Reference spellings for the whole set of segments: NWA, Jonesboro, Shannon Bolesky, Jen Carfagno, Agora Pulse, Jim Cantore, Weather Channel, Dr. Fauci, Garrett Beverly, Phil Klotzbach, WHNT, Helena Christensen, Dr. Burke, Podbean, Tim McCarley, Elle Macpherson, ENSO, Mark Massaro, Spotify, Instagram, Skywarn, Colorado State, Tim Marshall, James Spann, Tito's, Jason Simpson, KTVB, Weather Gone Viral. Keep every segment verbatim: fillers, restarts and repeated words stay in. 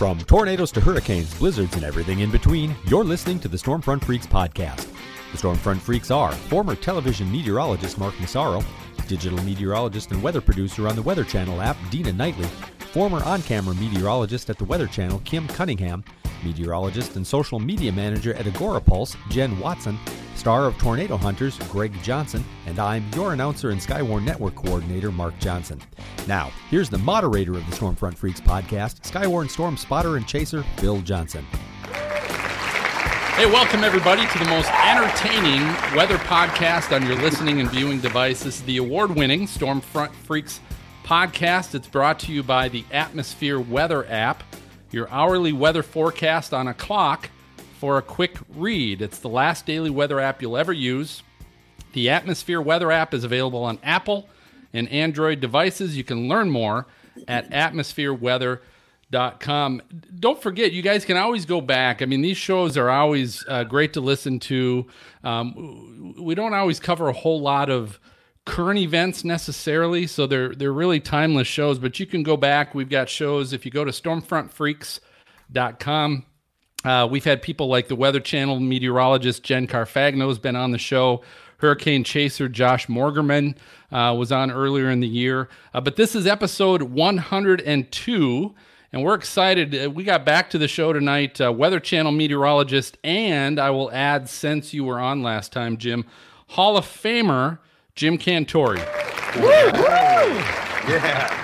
From tornadoes to hurricanes, blizzards, and everything in between, you're listening to the Stormfront Freaks podcast. The Stormfront Freaks are former television meteorologist Mark Massaro, digital meteorologist and weather producer on the Weather Channel app, Dina Knightley, former on-camera meteorologist at the Weather Channel, Kim Cunningham, meteorologist and social media manager at Agora Pulse, Jen Watson, star of Tornado Hunters, Greg Johnson, and I'm your announcer and Skywarn Network coordinator, Mark Johnson. Now, here's the moderator of the Stormfront Freaks podcast, Skywarn Storm Spotter and Chaser, Phil Johnson. Hey, welcome everybody to the most entertaining weather podcast on your listening and viewing devices, the award-winning Stormfront Freaks podcast. It's brought to you by the Atmosphere Weather App, your hourly weather forecast on a clock for a quick read. It's the last daily weather app you'll ever use. The Atmosphere Weather App is available on Apple and Android devices. You can learn more at atmosphere weather dot com. Don't forget, you guys can always go back. I mean, these shows are always uh, great to listen to. Um, we don't always cover a whole lot of current events necessarily, so they're, they're really timeless shows, but you can go back. We've got shows. If you go to stormfront freaks dot com, Uh, we've had people like the Weather Channel meteorologist Jen Carfagno has been on the show. Hurricane chaser Josh Morgerman uh, was on earlier in the year. Uh, but this is episode one hundred two, and we're excited. We got back to the show tonight, uh, Weather Channel meteorologist, and I will add, since you were on last time, Jim, Hall of Famer Jim Cantore. Woo! Woo! Yeah.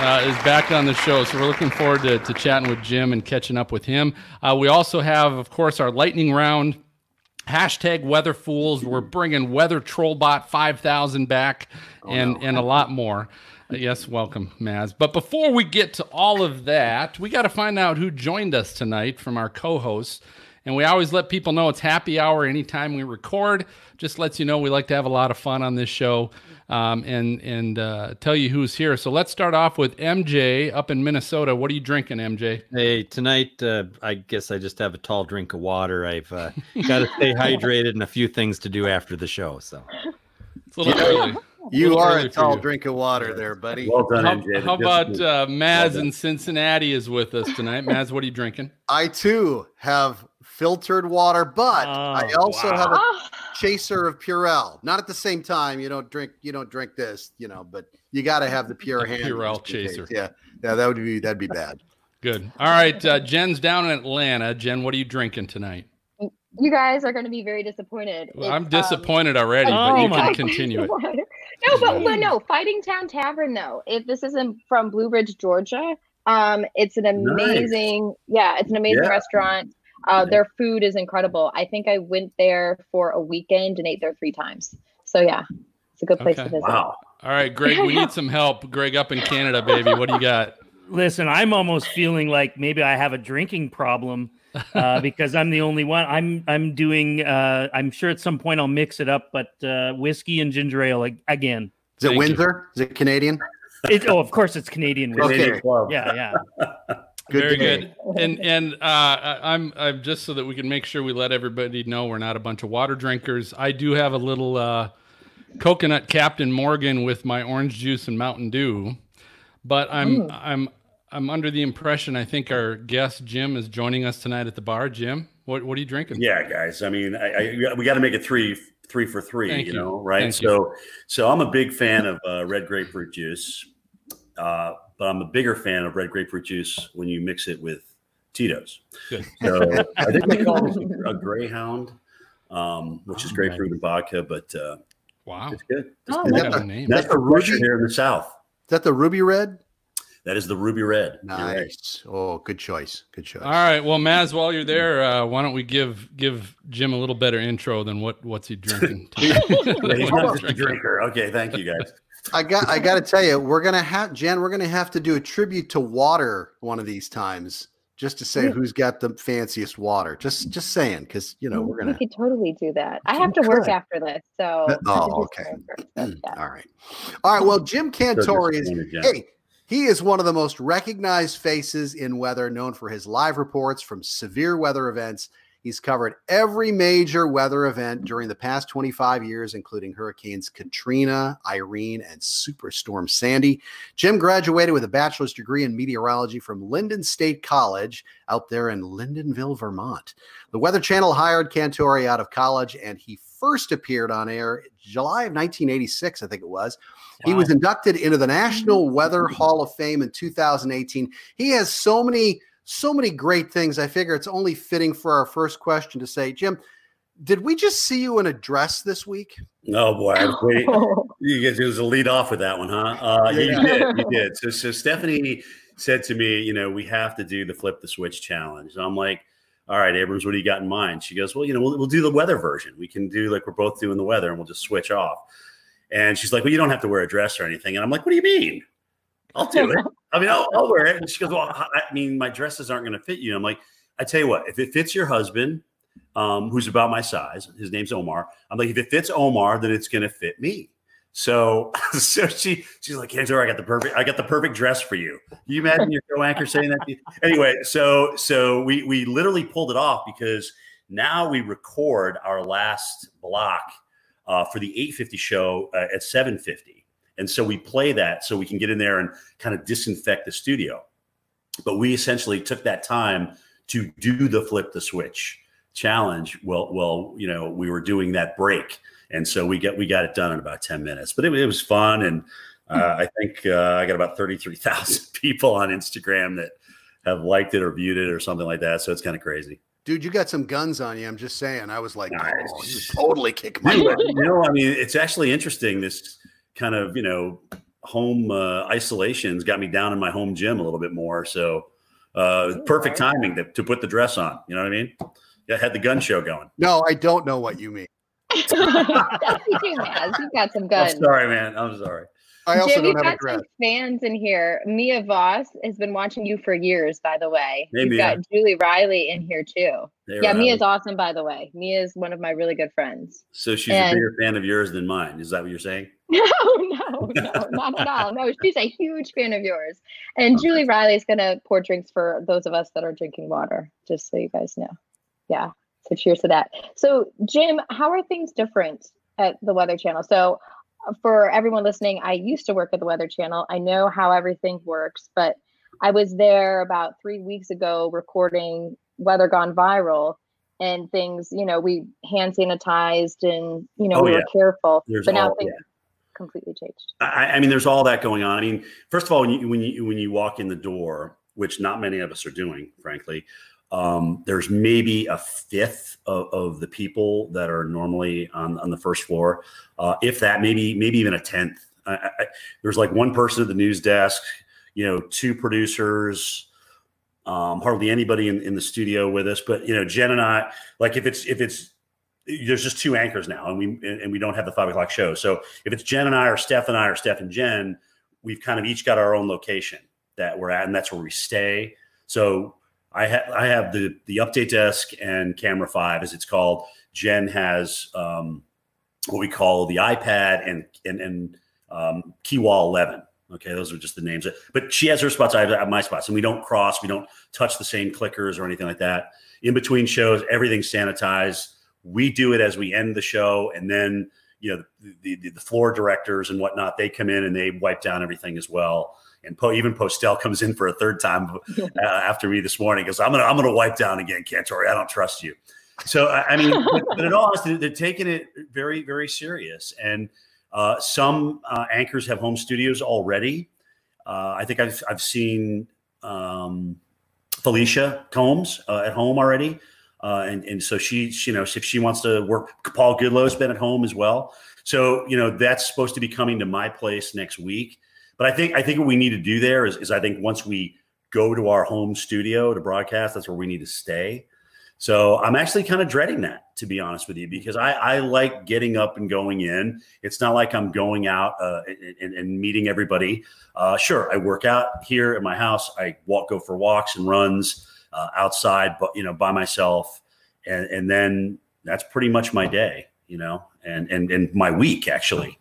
Uh, is back on the show, so we're looking forward to, to chatting with Jim and catching up with him. Uh, we also have, of course, our lightning round, hashtag Weather Fools. We're bringing Weather Trollbot five thousand back, oh, and, no. and a lot more. Uh, yes, welcome, Maz. But before we get to all of that, we got to find out who joined us tonight from our co-hosts. And we always let people know it's happy hour anytime we record. Just lets you know we like to have a lot of fun on this show, um, and and uh, tell you who's here. So let's start off with M J up in Minnesota. What are you drinking, M J? Hey, tonight uh, I guess I just have a tall drink of water. I've uh, got to stay hydrated and a few things to do after the show. So it's a little early. You little are a tall drink of water there, buddy. Well done, M J. How, how about uh, Maz well in Cincinnati is with us tonight. Maz, what are you drinking? I, too, have filtered water, but oh, I also wow. have a chaser of Purell. Not at the same time. You don't drink. You don't drink this. You know, but you got to have the pure hand. Purell chaser. Case. Yeah, yeah, that would be that'd be bad. Good. All right, uh, Jen's down in Atlanta. Jen, what are you drinking tonight? You guys are going to be very disappointed. Well, I'm disappointed um, already, oh, but you can continue it. No, but well, no, Fighting Town Tavern though. If this isn't from Blue Ridge, Georgia, um, it's an amazing. Nice. Yeah, it's an amazing yeah. restaurant. Uh, their food is incredible. I think I went there for a weekend and ate there three times. So, yeah, it's a good place okay. to visit. Wow. All right, Greg, we need some help. Greg, up in Canada, baby. What do you got? Listen, I'm almost feeling like maybe I have a drinking problem uh, because I'm the only one. I'm I'm doing, uh, I'm sure at some point I'll mix it up, but uh, whiskey and ginger ale again. Is it Thank Windsor? You. Is it Canadian? It, oh, of course it's Canadian whiskey. Okay. Yeah, yeah. Good Very day. good, and and uh, I'm I'm just so that we can make sure we let everybody know we're not a bunch of water drinkers. I do have a little uh, coconut Captain Morgan with my orange juice and Mountain Dew, but I'm Ooh. I'm I'm under the impression I think our guest Jim is joining us tonight at the bar. Jim, what what are you drinking? Yeah, guys, I mean I, I, we got to make it three three for three, Thank you know, you. right? Thank so you. so I'm a big fan of uh, red grapefruit juice. Uh, But I'm a bigger fan of red grapefruit juice when you mix it with Tito's. Good. So I think they call it a Greyhound, um, which oh, is grapefruit nice. and vodka. But uh, wow, it's good. It's oh, good. That's, the, name. that's the Ruby here in the South. Is that the Ruby Red? That is the Ruby Red. Nice. Right. Oh, good choice. Good choice. All right. Well, Maz, while you're there, uh, why don't we give give Jim a little better intro than what what's he drinking? He's not a drinker. Okay. Thank you, guys. I got. I got to tell you, we're gonna have Jen. We're gonna have to do a tribute to water one of these times, just to say yeah. who's got the fanciest water. Just, just saying, because you know we're gonna. We could totally do that. I have to work good. after this, so. Oh, okay. All right, all right. Well, Jim Cantore is. Hey, he is one of the most recognized faces in weather, known for his live reports from severe weather events. He's covered every major weather event during the past twenty-five years, including Hurricanes Katrina, Irene, and Superstorm Sandy. Jim graduated with a bachelor's degree in meteorology from Lyndon State College out there in Lyndonville, Vermont. The Weather Channel hired Cantore out of college, and he first appeared on air July of nineteen eighty-six, I think it was. Wow. He was inducted into the National Weather Hall of Fame in two thousand eighteen. He has so many... So many great things. I figure it's only fitting for our first question to say, Jim, did we just see you in a dress this week? Oh, boy. You guys, it was a lead off with that one, huh? Uh, yeah. You did. You did. So, so Stephanie said to me, you know, we have to do the Flip the Switch challenge. And I'm like, all right, Abrams, what do you got in mind? She goes, well, you know, we'll, we'll do the weather version. We can do like we're both doing the weather and we'll just switch off. And she's like, well, you don't have to wear a dress or anything. And I'm like, what do you mean? I'll do it. I mean, I'll, I'll wear it. And she goes, well, I mean, my dresses aren't going to fit you. I'm like, I tell you what, if it fits your husband, um, who's about my size, his name's Omar. I'm like, if it fits Omar, then it's going to fit me. So, so she, she's like, Cantore, I got the perfect, I got the perfect dress for you. Can you imagine your show anchor saying that to you? Anyway, so, so we, we literally pulled it off because now we record our last block uh, for the eight fifty show uh, at seven fifty. And so we play that so we can get in there and kind of disinfect the studio. But we essentially took that time to do the Flip the Switch challenge. Well, well, you know, we were doing that break. And so we got we got it done in about ten minutes. But it, it was fun. And uh, I think uh, I got about thirty-three thousand people on Instagram that have liked it or viewed it or something like that. So it's kind of crazy. Dude, you got some guns on you. I'm just saying. I was like, nice. Oh, you totally kicked my butt. You know, I mean, it's actually interesting. This kind of, you know, home uh, isolation's got me down in my home gym a little bit more. So uh, perfect timing to, to put the dress on. You know what I mean? I had the gun show going. No, I don't know what you mean. That's what you have. You've got some guns. I'm sorry, man. I'm sorry. I also Jim, don't have a dress. You've got some fans in here. Mia Voss has been watching you for years, by the way. Maybe, you've got yeah. Julie Riley in here, too. Hey, yeah, Riley. Mia's awesome, by the way. Mia's one of my really good friends. So she's and- a bigger fan of yours than mine. Is that what you're saying? No, no, no, not at all. No, she's a huge fan of yours. And okay. Julie Riley's going to pour drinks for those of us that are drinking water, just so you guys know. Yeah, so cheers to that. So, Jim, how are things different at the Weather Channel? So, for everyone listening, I used to work at the Weather Channel. I know how everything works, but I was there about three weeks ago recording Weather Gone Viral and things, you know, we hand sanitized and, you know, oh, we yeah. were careful. There's but now all, things yeah. completely changed. I, I mean, there's all that going on. I mean, first of all, when you, when you, when you walk in the door, which not many of us are doing, frankly, um, there's maybe a fifth of, of the people that are normally on, on the first floor. Uh, if that, maybe, maybe even a tenth. I, I, there's like one person at the news desk, you know, two producers, um, hardly anybody in, in the studio with us, but you know, Jen and I, like if it's, if it's, there's just two anchors now and we, and we don't have the five o'clock show. So if it's Jen and I, or Steph and I, or Steph and Jen, we've kind of each got our own location that we're at and that's where we stay. So I have, I have the, the update desk and camera five as it's called. Jen has, um, what we call the iPad and, and, and, um, Keywall eleven. Okay. Those are just the names, but she has her spots. I have my spots and we don't cross, we don't touch the same clickers or anything like that. In between shows, everything's sanitized. We do it as we end the show, and then you know the, the the floor directors and whatnot. They come in and they wipe down everything as well. And po- even Postel comes in for a third time uh, after me this morning because I'm gonna I'm gonna wipe down again, Cantore. I don't trust you. So I, I mean, but, but in all honesty, they're taking it very very serious. And uh, some uh, anchors have home studios already. Uh, I think I've I've seen um, Felicia Combs uh, at home already. Uh, and, and so she, she, you know, if she wants to work, Paul Goodlow's been at home as well. So, you know, that's supposed to be coming to my place next week. But I think, I think what we need to do there is, is I think once we go to our home studio to broadcast, that's where we need to stay. So I'm actually kind of dreading that, to be honest with you, because I, I like getting up and going in. It's not like I'm going out uh, and, and meeting everybody. Uh, sure. I work out here at my house. I walk, go for walks and runs. Uh, outside, but you know, by myself, and and then that's pretty much my day, you know, and and and my week actually.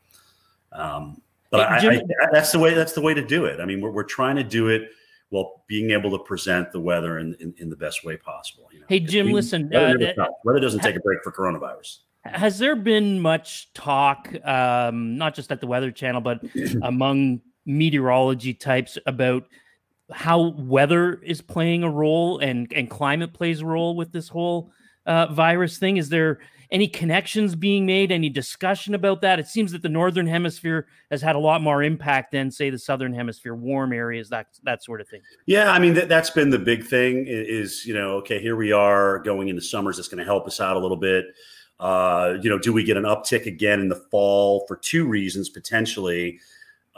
Um, but I, I, that's the way that's the way to do it. I mean, we're we're trying to do it while being able to present the weather in, in, in the best way possible. You know? Hey, Jim, we, listen. Weather, uh, that, weather doesn't take a break for coronavirus. Has there been much talk, um, not just at the Weather Channel, but among meteorology types about how weather is playing a role and, and climate plays a role with this whole uh, virus thing? Is there any connections being made, any discussion about that? It seems that the Northern Hemisphere has had a lot more impact than, say, the Southern Hemisphere, warm areas, that that sort of thing. Yeah, I mean, that, that's been the big thing is, you know, okay, here we are going into summers. That's going to help us out a little bit. Uh, you know, do we get an uptick again in the fall for two reasons, potentially?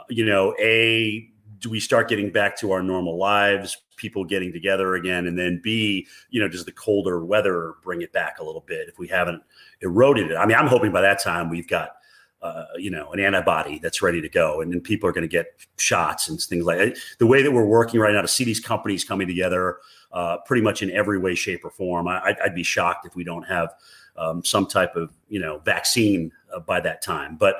You know, A, do we start getting back to our normal lives, people getting together again? And then B, you know, does the colder weather bring it back a little bit if we haven't eroded it? I mean, I'm hoping by that time we've got, uh, you know, an antibody that's ready to go. And then people are going to get shots and things like that. The way that we're working right now to see these companies coming together uh, pretty much in every way, shape or form. I, I'd, I'd be shocked if we don't have um, some type of, you know, vaccine uh, by that time. But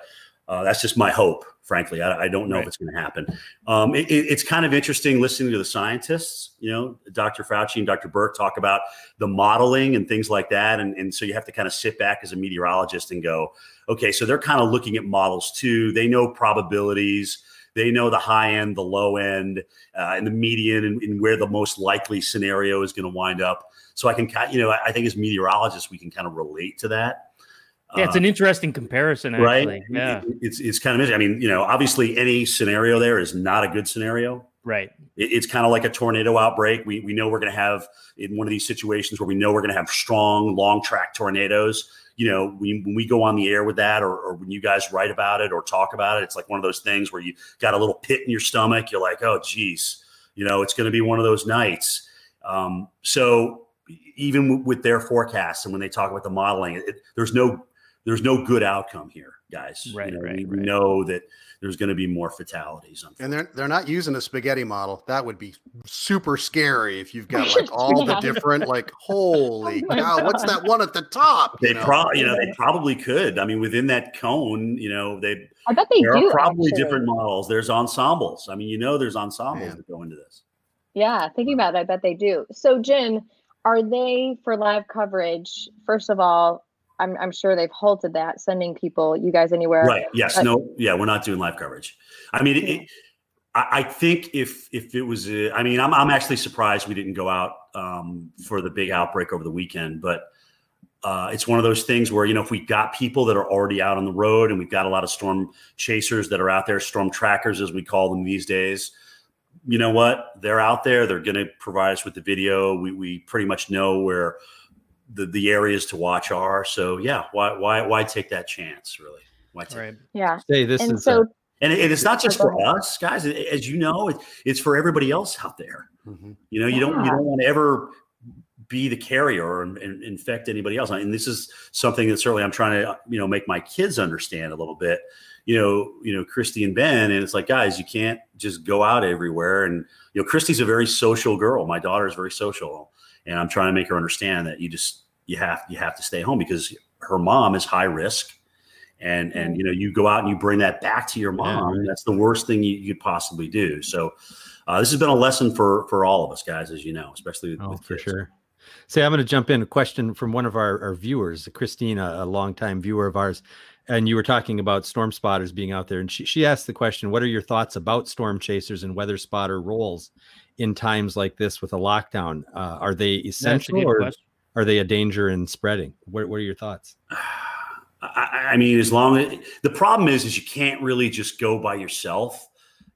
uh, that's just my hope. Frankly, I, I don't know right. if it's going to happen. Um, it, it, it's kind of interesting listening to the scientists, you know, Doctor Fauci and Doctor Burke talk about the modeling and things like that. And, and so you have to kind of sit back as a meteorologist and go, okay, so they're kind of looking at models too. They know probabilities. They know the high end, the low end, uh, and the median and, and where the most likely scenario is going to wind up. So I can, you know, I think as meteorologists, we can kind of relate to that. Yeah, it's an interesting comparison, actually. Right? Yeah. It's it's kind of interesting. I mean, you know, obviously any scenario there is not a good scenario. Right. It, it's kind of like a tornado outbreak. We we know we're going to have in one of these situations where we know we're going to have strong, long track tornadoes. You know, we, when we go on the air with that or, or when you guys write about it or talk about it, it's like one of those things where you got a little pit in your stomach. You're like, oh, geez, you know, it's going to be one of those nights. Um, so even w- with their forecasts and when they talk about the modeling, it, it, there's no There's no good outcome here, guys. Right, you know, right, we right. know that there's going to be more fatalities. And they're they're not using a spaghetti model. That would be super scary if you've got like all yeah. the different like, holy oh cow, God. What's that one at the top? They probably, you know, they probably could. I mean, within that cone, you know, they. I bet they there do. There are probably actually. different models. There's ensembles. I mean, you know, there's ensembles Man. that go into this. Yeah, thinking about it, I bet they do. So, Jim, are they for live coverage? First of all. I'm, I'm sure they've halted that, sending people, you guys anywhere. Right. Yes. But- no. Yeah. We're not doing live coverage. I mean, it, it, I, I think if if it was, a, I mean, I'm I'm actually surprised we didn't go out um, for the big outbreak over the weekend. But uh, it's one of those things where, you know, if we got people that are already out on the road and we've got a lot of storm chasers that are out there, storm trackers, as we call them these days. You know what? They're out there. They're going to provide us with the video. We we pretty much know where the the areas to watch are. So yeah, why why why take that chance, really? Why take right. yeah. Hey, this and is so a, and, it, and it's not just for us, guys. As you know, it, it's for everybody else out there. Mm-hmm. You know, you yeah. don't you don't want to ever be the carrier and, and infect anybody else. And this is something that certainly I'm trying to, you know, make my kids understand a little bit. You know, you know, Christy and Ben, and it's like, guys, you can't just go out everywhere. And you know, Christy's a very social girl. My daughter is very social. And I'm trying to make her understand that you just you have you have to stay home because her mom is high risk, and and you know you go out and you bring that back to your mom. Yeah. That's the worst thing you, you could possibly do. So uh, this has been a lesson for for all of us guys, as you know, especially with, oh, with for kids. Sure. So I'm going to jump in a question from one of our, our viewers, Christina, a longtime viewer of ours, and you were talking about storm spotters being out there, and she she asked the question: what are your thoughts about storm chasers and weather spotter roles in times like this with a lockdown? Uh, are they essential or question. Are they a danger in spreading? What, what are your thoughts? I, I mean, as long as the problem is, is you can't really just go by yourself.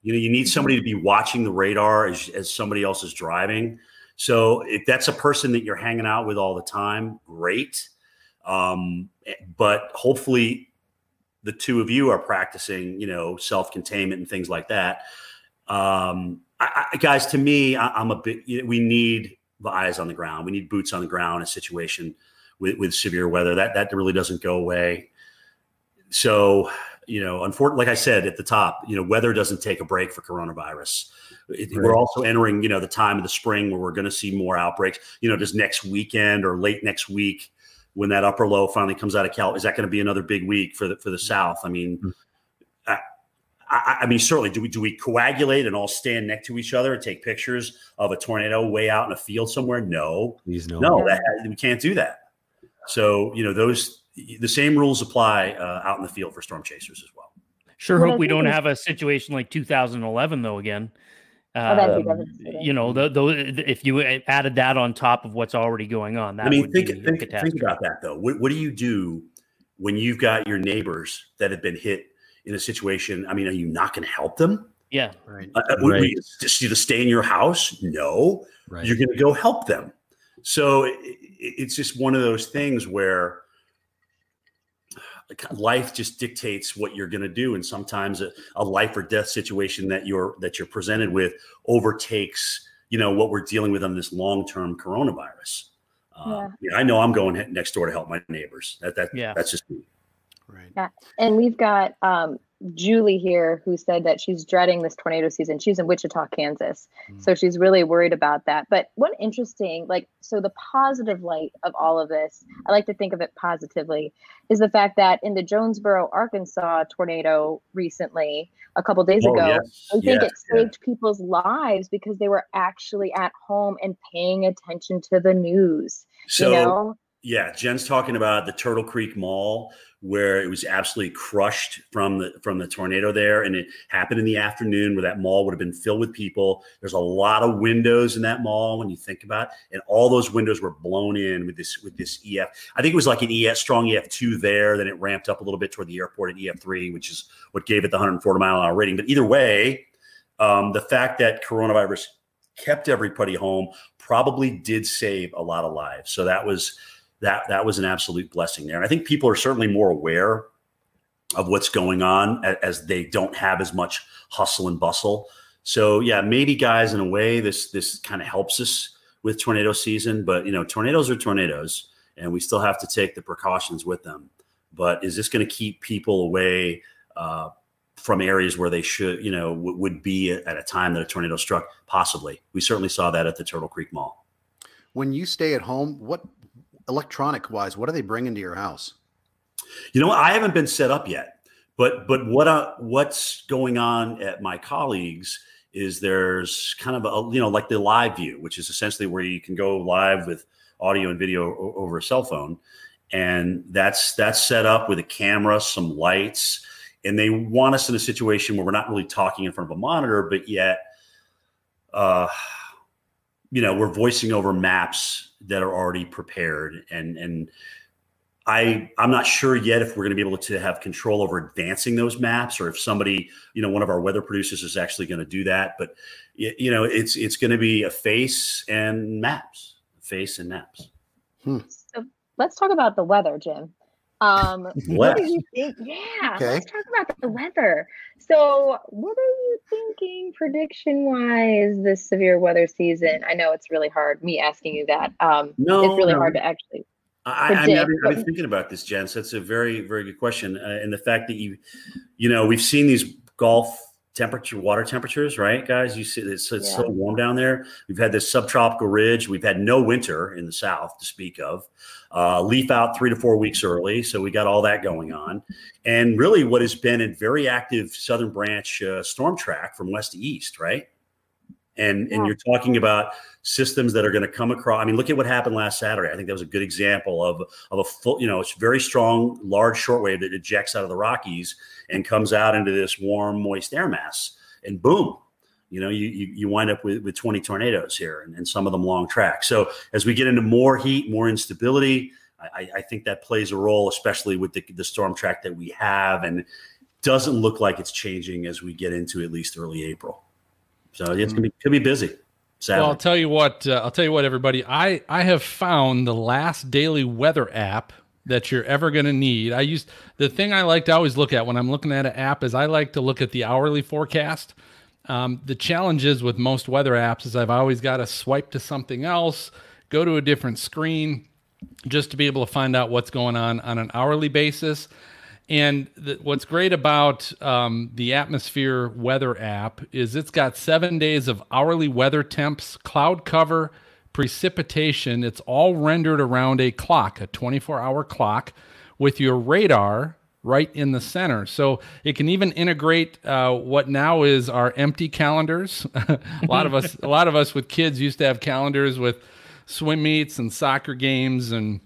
You know, you need somebody to be watching the radar as, as somebody else is driving. So if that's a person that you're hanging out with all the time, great. Um, but hopefully the two of you are practicing, you know, self-containment and things like that. Um, I, I, guys, to me, I, I'm a bit, you know, we need the eyes on the ground. We need boots on the ground, a situation with, with severe weather that, that really doesn't go away. So, you know, unfortunately, like I said, at the top, you know, weather doesn't take a break for coronavirus. It, right. We're also entering, you know, the time of the spring where we're going to see more outbreaks. You know, does next weekend or late next week when that upper low finally comes out of Cal, is that going to be another big week for the, for the South? I mean, mm-hmm. I, I mean, certainly, do we do we coagulate and all stand next to each other and take pictures of a tornado way out in a field somewhere? No, please no, no, that, we can't do that. So you know, those the same rules apply uh, out in the field for storm chasers as well. Sure hope we don't have a situation like two thousand eleven though. Again, um, oh, you know, the, the, if you added that on top of what's already going on, that I mean, would think, be think, a catastrophe. Think about that though. What, what do you do when you've got your neighbors that have been hit in a situation? I mean, are you not going to help them? Yeah, right. Uh, would right. we just you to stay in your house? No, right. You're going to go help them. So it, it's just one of those things where life just dictates what you're going to do, and sometimes a, a life or death situation that you're that you're presented with overtakes, you know, what we're dealing with on this long-term coronavirus. Yeah. Um, you know, I know I'm going next door to help my neighbors. That that yeah. that's just me. Right. Yeah, and we've got um, Julie here who said that she's dreading this tornado season. She's in Wichita, Kansas, mm. so she's really worried about that. But one interesting, like, so the positive light of all of this, I like to think of it positively, is the fact that in the Jonesboro, Arkansas tornado recently, a couple days oh, ago, yes. I think yes. it saved yeah. people's lives because they were actually at home and paying attention to the news. So, you know? Yeah, Jen's talking about the Turtle Creek Mall, where it was absolutely crushed from the from the tornado there. And it happened in the afternoon where that mall would have been filled with people. There's a lot of windows in that mall when you think about it. And all those windows were blown in with this with this E F. I think it was like an E F, strong E F two there. Then it ramped up a little bit toward the airport at E F three, which is what gave it the one hundred forty mile an hour rating. But either way, um, the fact that coronavirus kept everybody home probably did save a lot of lives. So that was... That that was an absolute blessing there. And I think people are certainly more aware of what's going on as, as they don't have as much hustle and bustle. So, yeah, maybe, guys, in a way, this this kind of helps us with tornado season. But, you know, tornadoes are tornadoes, and we still have to take the precautions with them. But is this going to keep people away uh, from areas where they should, you know, w- would be at a time that a tornado struck? Possibly. We certainly saw that at the Turtle Creek Mall. When you stay at home, what – electronic wise, what are they bringing to your house? You know, I haven't been set up yet, but, but what, uh, what's going on at my colleagues is there's kind of a, you know, like the live view, which is essentially where you can go live with audio and video o- over a cell phone. And that's, that's set up with a camera, some lights, and they want us in a situation where we're not really talking in front of a monitor, but yet, uh, you know, we're voicing over maps that are already prepared. And, and I, I'm not sure yet if we're going to be able to have control over advancing those maps or if somebody, you know, one of our weather producers is actually going to do that. But, you know, it's, it's going to be a face and maps, face and maps. Hmm. So let's talk about the weather, Jim. Um, what do you think? Yeah, okay. Let's talk about the weather. So, what are you thinking prediction-wise this severe weather season? I know it's really hard. Me asking you that, um, no, it's really no. hard to actually. I, I mean, I've, been, I've been thinking about this, Jen. So, that's a very, very good question. Uh, and the fact that you, you know, we've seen these Gulf temperature, water temperatures, right, guys? You see, it's, it's yeah. so warm down there. We've had this subtropical ridge. We've had no winter in the south to speak of. Uh, leaf out three to four weeks early, so we got all that going on. And really, what has been a very active southern branch uh, storm track from west to east, right? And yeah. and you're talking about systems that are going to come across. I mean, look at what happened last Saturday. I think that was a good example of of a full, you know, it's very strong, large shortwave that ejects out of the Rockies and comes out into this warm, moist air mass. And boom, you know, you you, you wind up with, with twenty tornadoes here, and, and some of them long tracks. So as we get into more heat, more instability, I, I think that plays a role, especially with the, the storm track that we have, and doesn't look like it's changing as we get into at least early April. So it's gonna be, gonna be busy. Saturday. Well, I'll tell you what. Uh, I'll tell you what, everybody. I, I have found the last daily weather app that you're ever gonna need. I used the thing I like to always look at when I'm looking at an app is I like to look at the hourly forecast. Um, the challenge is with most weather apps is I've always got to swipe to something else, go to a different screen, just to be able to find out what's going on on an hourly basis. And the, what's great about um, the Atmosphere Weather App is it's got seven days of hourly weather temps, cloud cover, precipitation. It's all rendered around a clock, a twenty-four hour clock, with your radar right in the center. So it can even integrate uh, what now is our empty calendars. a lot of us, a lot of us with kids used to have calendars with swim meets and soccer games and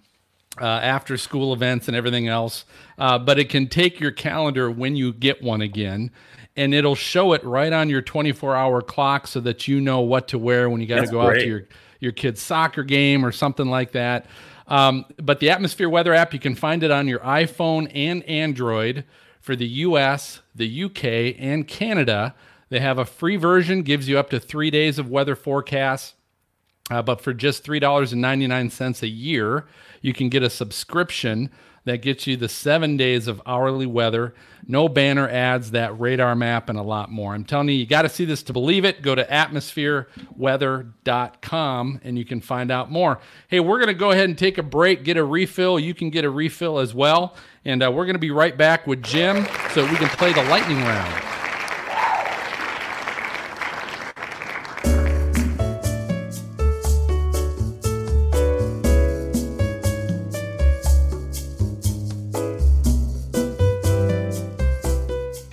uh, after school events and everything else. Uh, but it can take your calendar when you get one again, and it'll show it right on your twenty-four hour clock so that you know what to wear when you got to go great. out to your, your kid's soccer game or something like that. Um, but the Atmosphere Weather app, you can find it on your iPhone and Android for the U S, the U K, and Canada. They have a free version, gives you up to three days of weather forecasts. Uh, but for just three dollars and ninety-nine cents a year, you can get a subscription that gets you the seven days of hourly weather, no banner ads, that radar map, and a lot more. I'm telling you, you got to see this to believe it. Go to atmosphere weather dot com, and you can find out more. Hey, we're going to go ahead and take a break, get a refill. You can get a refill as well. And uh, we're going to be right back with Jim so we can play the lightning round.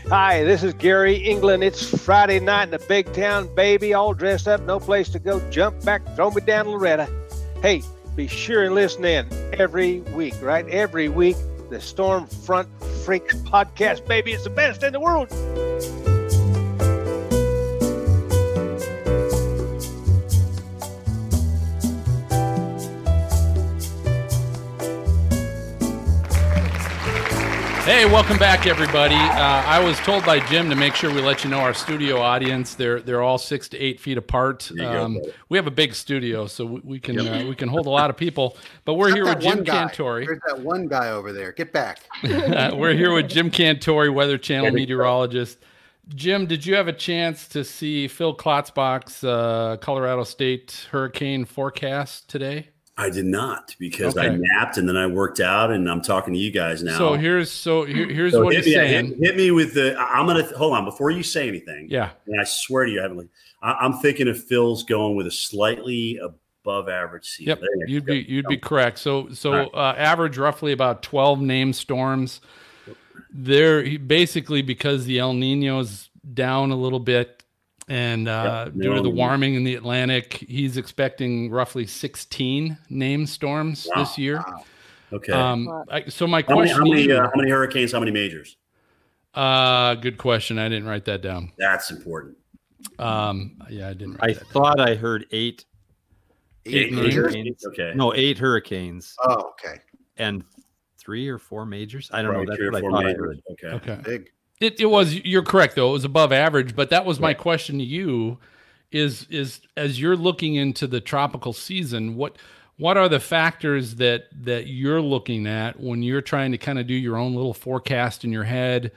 Hi, this is Gary England. It's Friday night in the big town, baby, all dressed up, no place to go, jump back, throw me down, Loretta. Hey, be sure and listen in every week, right? Every week, the Stormfront Freaks podcast, baby, it's the best in the world. Hey, welcome back, everybody. Uh, I was told by Jim to make sure we let you know our studio audience. They're they're all six to eight feet apart. Um, go, we have a big studio, so we, we can uh, we can hold a lot of people. But we're Not here with Jim Cantore. There's that one guy over there. Get back. uh, we're here with Jim Cantore, Weather Channel meteorologist. Jim, did you have a chance to see Phil Klotzbach's uh, Colorado State hurricane forecast today? I did not, because okay. I napped and then I worked out, and I'm talking to you guys now. So here's so here, here's so what he's me, saying. Hit, hit me with the. I'm gonna hold on before you say anything. Yeah, and I swear to you, I haven't. I, I'm thinking of Phil's going with a slightly above average season. Yep, there you'd be you'd be correct. So so right. uh, average roughly about twelve named storms. There basically because the El Nino's down a little bit. And uh, yep, due to the warming in the Atlantic, he's expecting roughly sixteen named storms wow, this year. Wow. Okay. Um, I, so my how question: many, how, many, uh, how many hurricanes? How many majors? Uh, good question. I didn't write that down. That's important. Um, yeah, I didn't. Write I that thought down. I heard eight. Eight, eight majors. Okay. No, eight hurricanes. Oh, okay. And three or four majors. I don't Probably know. That's what I thought majors. I heard. Okay. Okay. Big. It it was you're correct though, it was above average, but that was my question to you is is as you're looking into the tropical season, what what are the factors that that you're looking at when you're trying to kind of do your own little forecast in your head?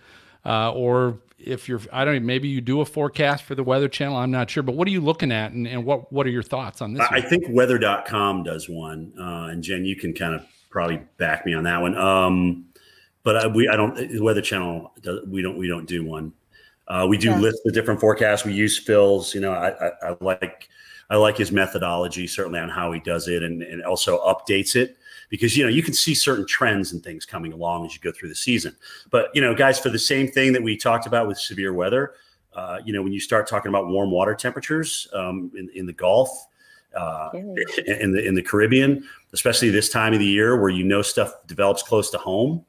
Uh, or if you're I don't know, maybe you do a forecast for the Weather Channel, I'm not sure, but what are you looking at and, and what what are your thoughts on this? I one? think weather dot com does one. Uh, and Jen, you can kind of probably back me on that one. Um But I, we, I don't. The Weather Channel, we don't. We don't do one. Uh, we do yeah. list the different forecasts. We use Phil's. You know, I, I, I like, I like his methodology certainly on how he does it, and, and also updates it because you know you can see certain trends and things coming along as you go through the season. But you know, guys, for the same thing that we talked about with severe weather, uh, you know, when you start talking about warm water temperatures um, in in the Gulf, uh, yeah. in the in the Caribbean, especially this time of the year where you know stuff develops close to home.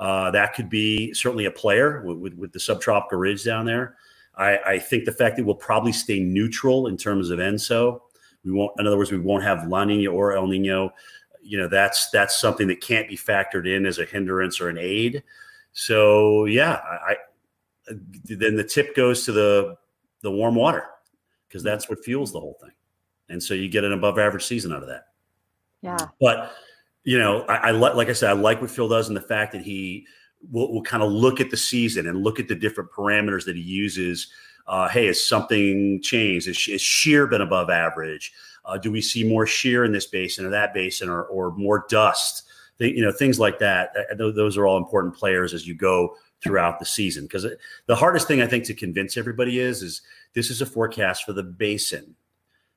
Uh, that could be certainly a player with, with, with the subtropical ridge down there. I, I think the fact that we'll probably stay neutral in terms of ENSO, we won't. In other words, we won't have La Nina or El Nino. You know, that's that's something that can't be factored in as a hindrance or an aid. So yeah, I, I then the tip goes to the the warm water because that's what fuels the whole thing, and so you get an above average season out of that. Yeah, but. You know, I, I like, like I said, I like what Phil does and the fact that he will, will kind of look at the season and look at the different parameters that he uses. Uh, hey, has something changed? Has, has shear been above average? Uh, do we see more shear in this basin or that basin or, or more dust? The, you know, things like that. I, those are all important players as you go throughout the season. Because the hardest thing I think to convince everybody is, is this is a forecast for the basin.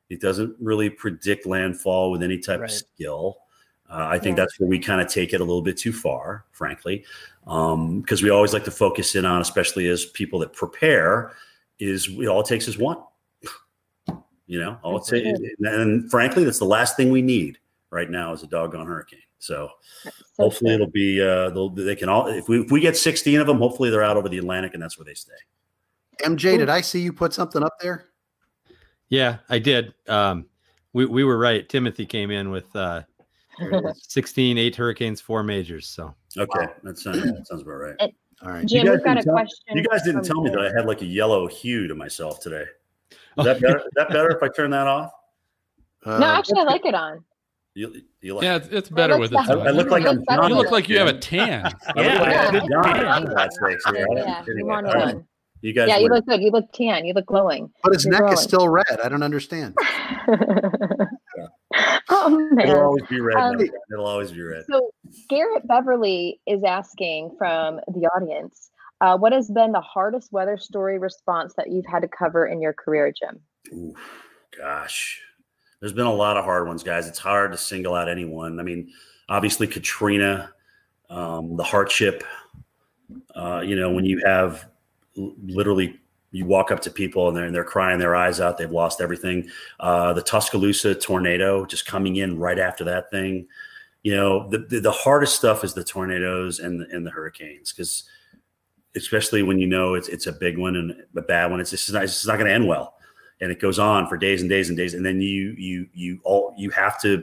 It doesn't really predict landfall with any type right. of skill. Uh, I think yeah. that's where we kind of take it a little bit too far, frankly, um, because we always like to focus in on, especially as people that prepare, is we, all it takes is one. You know, all it takes, and, and frankly, that's the last thing we need right now is a doggone hurricane. So, so hopefully, true. it'll be uh, they can all. If we if we get sixteen of them, hopefully they're out over the Atlantic, and that's where they stay. M J, did I see you put something up there? Yeah, I did. Um, we we were right. Timothy came in with. Uh, sixteen, eight hurricanes, four majors. So okay, wow. that, sounds, that sounds about right. It, all right, Jim, we've got a tell, question. You guys didn't tell me that I had like a yellow hue to myself today. Is oh. that better? Is that better if I turn that off? Uh, no, actually, I like it on. You, you like yeah, it's, it's better it with it. I, I look like I'm. You look like you have a tan. Yeah, you want one. You guys, yeah, you look good. You look tan. You look glowing. But his You're neck glowing. is still red. I don't understand. yeah. Oh man, it'll always be red. Um, it'll always be red. So Garrett Beverly is asking from the audience, uh, what has been the hardest weather story response that you've had to cover in your career, Jim? Ooh, gosh, there's been a lot of hard ones, guys. It's hard to single out anyone. I mean, obviously Katrina, um, the hardship. Uh, you know, when you have literally you walk up to people and they're, and they're crying their eyes out. They've lost everything. Uh, the Tuscaloosa tornado just coming in right after that thing. You know, the, the, the hardest stuff is the tornadoes and the, and the hurricanes, because especially when you know it's it's a big one and a bad one, it's just not, it's not going to end well. And it goes on for days and days and days. And then you, you, you all, you have to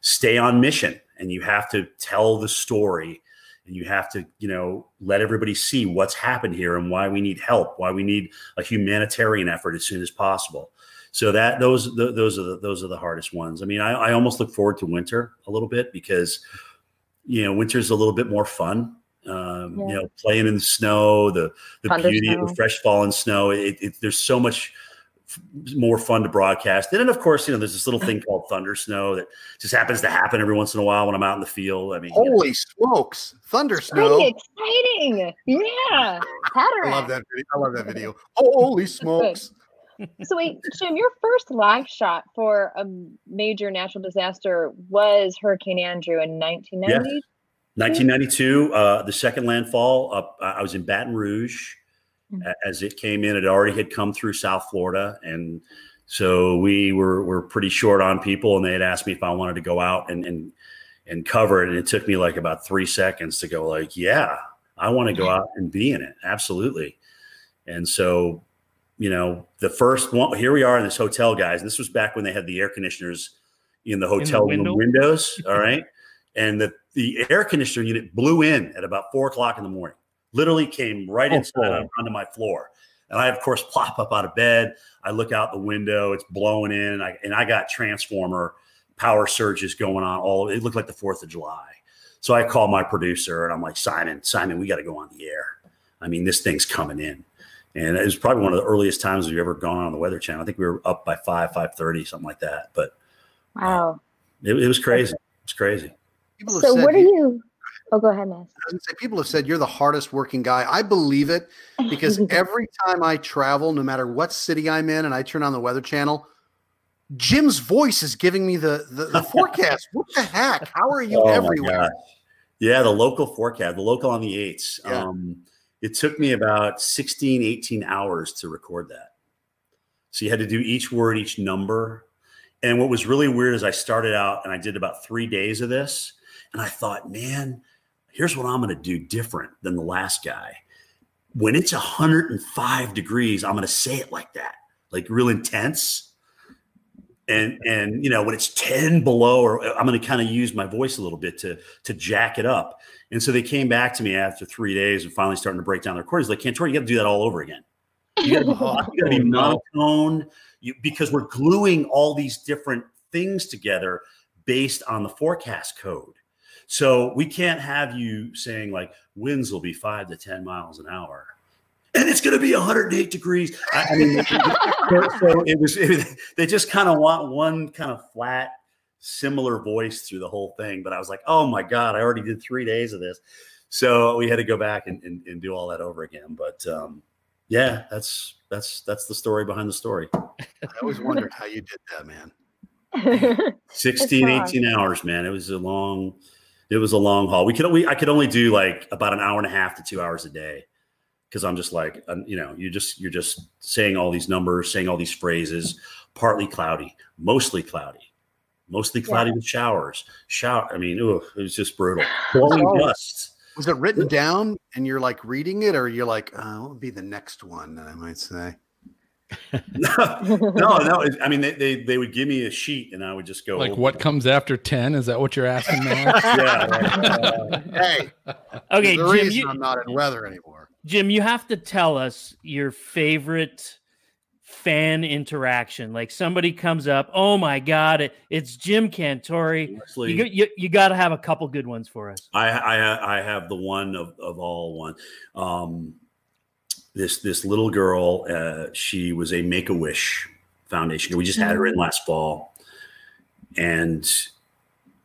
stay on mission and you have to tell the story. And you have to, you know, let everybody see what's happened here and why we need help, why we need a humanitarian effort as soon as possible. So that those the, those are the, those are the hardest ones. I mean, I, I almost look forward to winter a little bit because, you know, winter's a little bit more fun. Um, yeah. You know, playing in the snow, the the Thunder beauty snow. of the fresh fallen snow. It, it, there's so much more fun to broadcast. And then, of course, you know, there's this little thing called thunder snow that just happens to happen every once in a while when I'm out in the field. I mean, holy you know. smokes, thunder snow! Pretty exciting, yeah. I love that video. I love that video. Holy smokes! So, wait, Jim, your first live shot for a major natural disaster was Hurricane Andrew in nineteen ninety. Yeah. nineteen ninety-two, uh, the second landfall. Up, I was in Baton Rouge. As it came in, it already had come through South Florida. And so we were, were pretty short on people. And they had asked me if I wanted to go out and, and, and cover it. And it took me like about three seconds to go like, yeah, I want to go out and be in it. Absolutely. And so, you know, the first one, here we are in this hotel, guys. And this was back when they had the air conditioners in the hotel in the window. room windows. All right. And the, the air conditioner unit blew in at about four o'clock in the morning. Literally came right oh, inside boy. onto my floor. And I, of course, plop up out of bed. I look out the window. It's blowing in. I, and I got transformer power surges going on. All It looked like the fourth of July. So I call my producer, and I'm like, Simon, Simon, we got to go on the air. I mean, this thing's coming in. And it was probably one of the earliest times we've ever gone on the Weather Channel. I think we were up by five, five thirty, something like that. But wow, um, it, it was crazy. It was crazy. So what are you – Oh, go ahead, Matt. People have said you're the hardest working guy. I believe it because every time I travel, no matter what city I'm in, and I turn on the Weather Channel, Jim's voice is giving me the the, the forecast. What the heck? How are you oh everywhere? Yeah, the local forecast, the local on the eights. Yeah. Um, it took me about sixteen, eighteen hours to record that. So you had to do each word, each number. And what was really weird is I started out and I did about three days of this. And I thought, man, here's what I'm going to do different than the last guy. When it's one hundred five degrees, I'm going to say it like that, like real intense. And, and you know, when it's ten below, or I'm going to kind of use my voice a little bit to, to jack it up. And so they came back to me after three days and finally starting to break down their recordings. Like, Cantore, you got to do that all over again. You got to be monotone you, because we're gluing all these different things together based on the forecast code. So we can't have you saying like winds will be five to ten miles an hour, and it's going to be one hundred eight degrees. I, I mean, so it was. It, they just kind of want one kind of flat, similar voice through the whole thing. But I was like, oh my god, I already did three days of this, so we had to go back and, and, and do all that over again. But um, yeah, that's that's that's the story behind the story. I always wondered how you did that, man. sixteen, eighteen hours, man. It was a long, it was a long haul. We could only, I could only do like about an hour and a half to two hours a day. Cause I'm just like, um, you know, you just, you're just saying all these numbers, saying all these phrases, partly cloudy, mostly cloudy, mostly cloudy yeah. with showers, shower. I mean, ugh, it was just brutal. Blowing dust. Was it written down and you're like reading it, or you're like, oh, what would be the next one that I might say? no, no, no. I mean, they, they, they would give me a sheet and I would just go. Like what comes after ten? Is that what you're asking now? yeah. Uh, hey. Okay, the Jim, reason you, I'm not in weather anymore. Jim, you have to tell us your favorite fan interaction. Like somebody comes up, oh my God, it, it's Jim Cantore. Honestly, you you, you got to have a couple good ones for us. I I, I have the one of, of all one. Um, This this little girl, uh, she was a Make-A-Wish Foundation. We just had her in last fall, and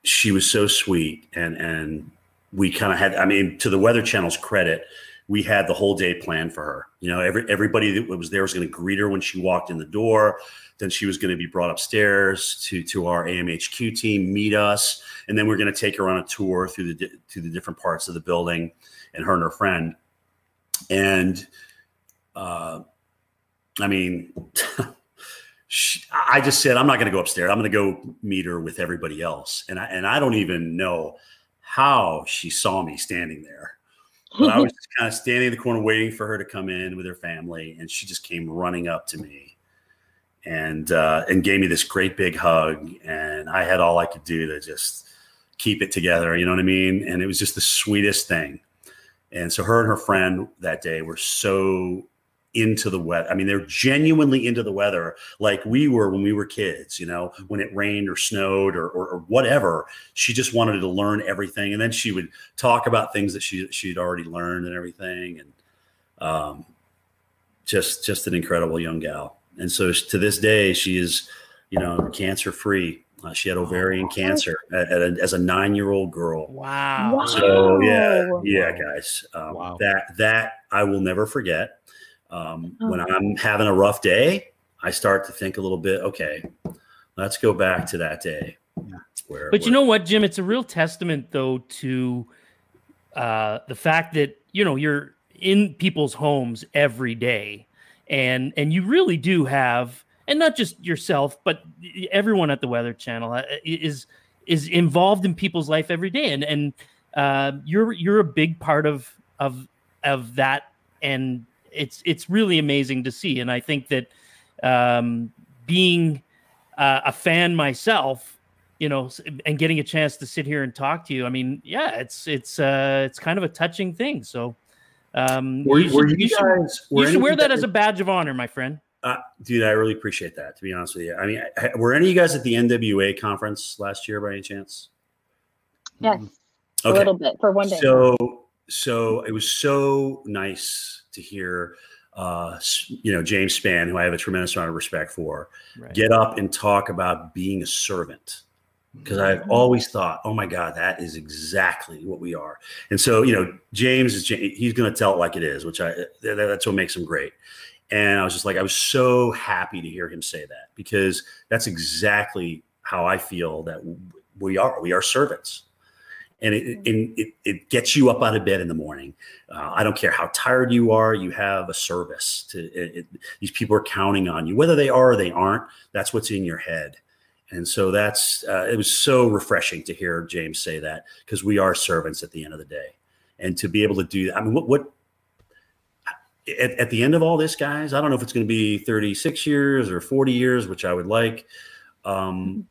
she was so sweet. And and we kind of had, I mean, to the Weather Channel's credit, we had the whole day planned for her. You know, every everybody that was there was going to greet her when she walked in the door. Then she was going to be brought upstairs to to our A M H Q team, meet us, and then we we're going to take her on a tour through the through the different parts of the building, and her and her friend, and. Uh, I mean, she, I just said, I'm not going to go upstairs. I'm going to go meet her with everybody else. And I, and I don't even know how she saw me standing there, but I was just kind of standing in the corner waiting for her to come in with her family. And she just came running up to me and, uh, and gave me this great big hug. And I had all I could do to just keep it together. You know what I mean? And it was just the sweetest thing. And so her and her friend that day were so into the weather. I mean, they're genuinely into the weather like we were when we were kids, you know, when it rained or snowed or, or, or whatever. She just wanted to learn everything. And then she would talk about things that she, she'd already learned and everything. And um, just just an incredible young gal. And so to this day, she is, you know, cancer free. Uh, she had ovarian cancer at, at a, as a nine-year-old girl. Wow. So, yeah, yeah, guys. Um, wow. That that I will never forget. Um, okay. When I'm having a rough day, I start to think a little bit, okay, let's go back to that day. Where, but where, you know what, Jim? It's a real testament, though, to uh, the fact that, you know, you're in people's homes every day, and and you really do have – and not just yourself, but everyone at the Weather Channel is is involved in people's life every day, and and uh, you're you're a big part of of of that, and it's it's really amazing to see. And I think that um, being uh, a fan myself, you know, and getting a chance to sit here and talk to you, I mean, yeah, it's it's uh, it's kind of a touching thing. So um, were, you, were should, you, you guys, should, were you should wear that as a badge of honor, my friend. Uh, dude, I really appreciate that, to be honest with you. I mean, I, were any of you guys at the N W A conference last year by any chance? Yes, okay. A little bit for one day. So, so it was so nice to hear, uh, you know, James Spann, who I have a tremendous amount of respect for, right. get up and talk about being a servant. Because I've always thought, oh, my God, that is exactly what we are. And so, you know, James, is he's going to tell it like it is, which I that's what makes him great. And I was just like, I was so happy to hear him say that, because that's exactly how I feel that we are. We are servants, and it and it, it gets you up out of bed in the morning. Uh, I don't care how tired you are. You have a service to it, it, these people are counting on you, whether they are or they aren't. That's what's in your head. And so that's uh, it was so refreshing to hear James say that, because we are servants at the end of the day, and to be able to do that. I mean, what what. At, at the end of all this, guys, I don't know if it's going to be thirty-six years or forty years, which I would like. Um,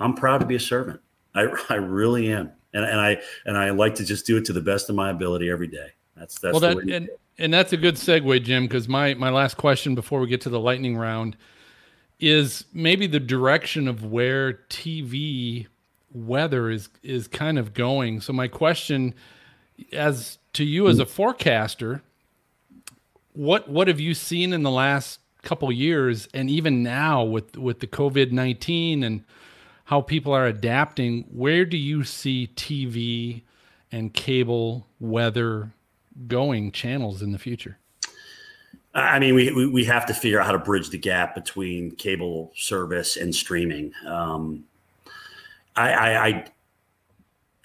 I'm proud to be a servant. I, I really am. And, and I and I like to just do it to the best of my ability every day. That's that's well, that, the way and, and that's a good segue, Jim, because my, my last question before we get to the lightning round is maybe the direction of where T V weather is is kind of going. So my question as to you as a forecaster, What what have you seen in the last couple of years, and even now with with the COVID nineteen and how people are adapting? Where do you see T V and cable weather going channels in the future? I mean, we, we, we have to figure out how to bridge the gap between cable service and streaming. Um, I, I, I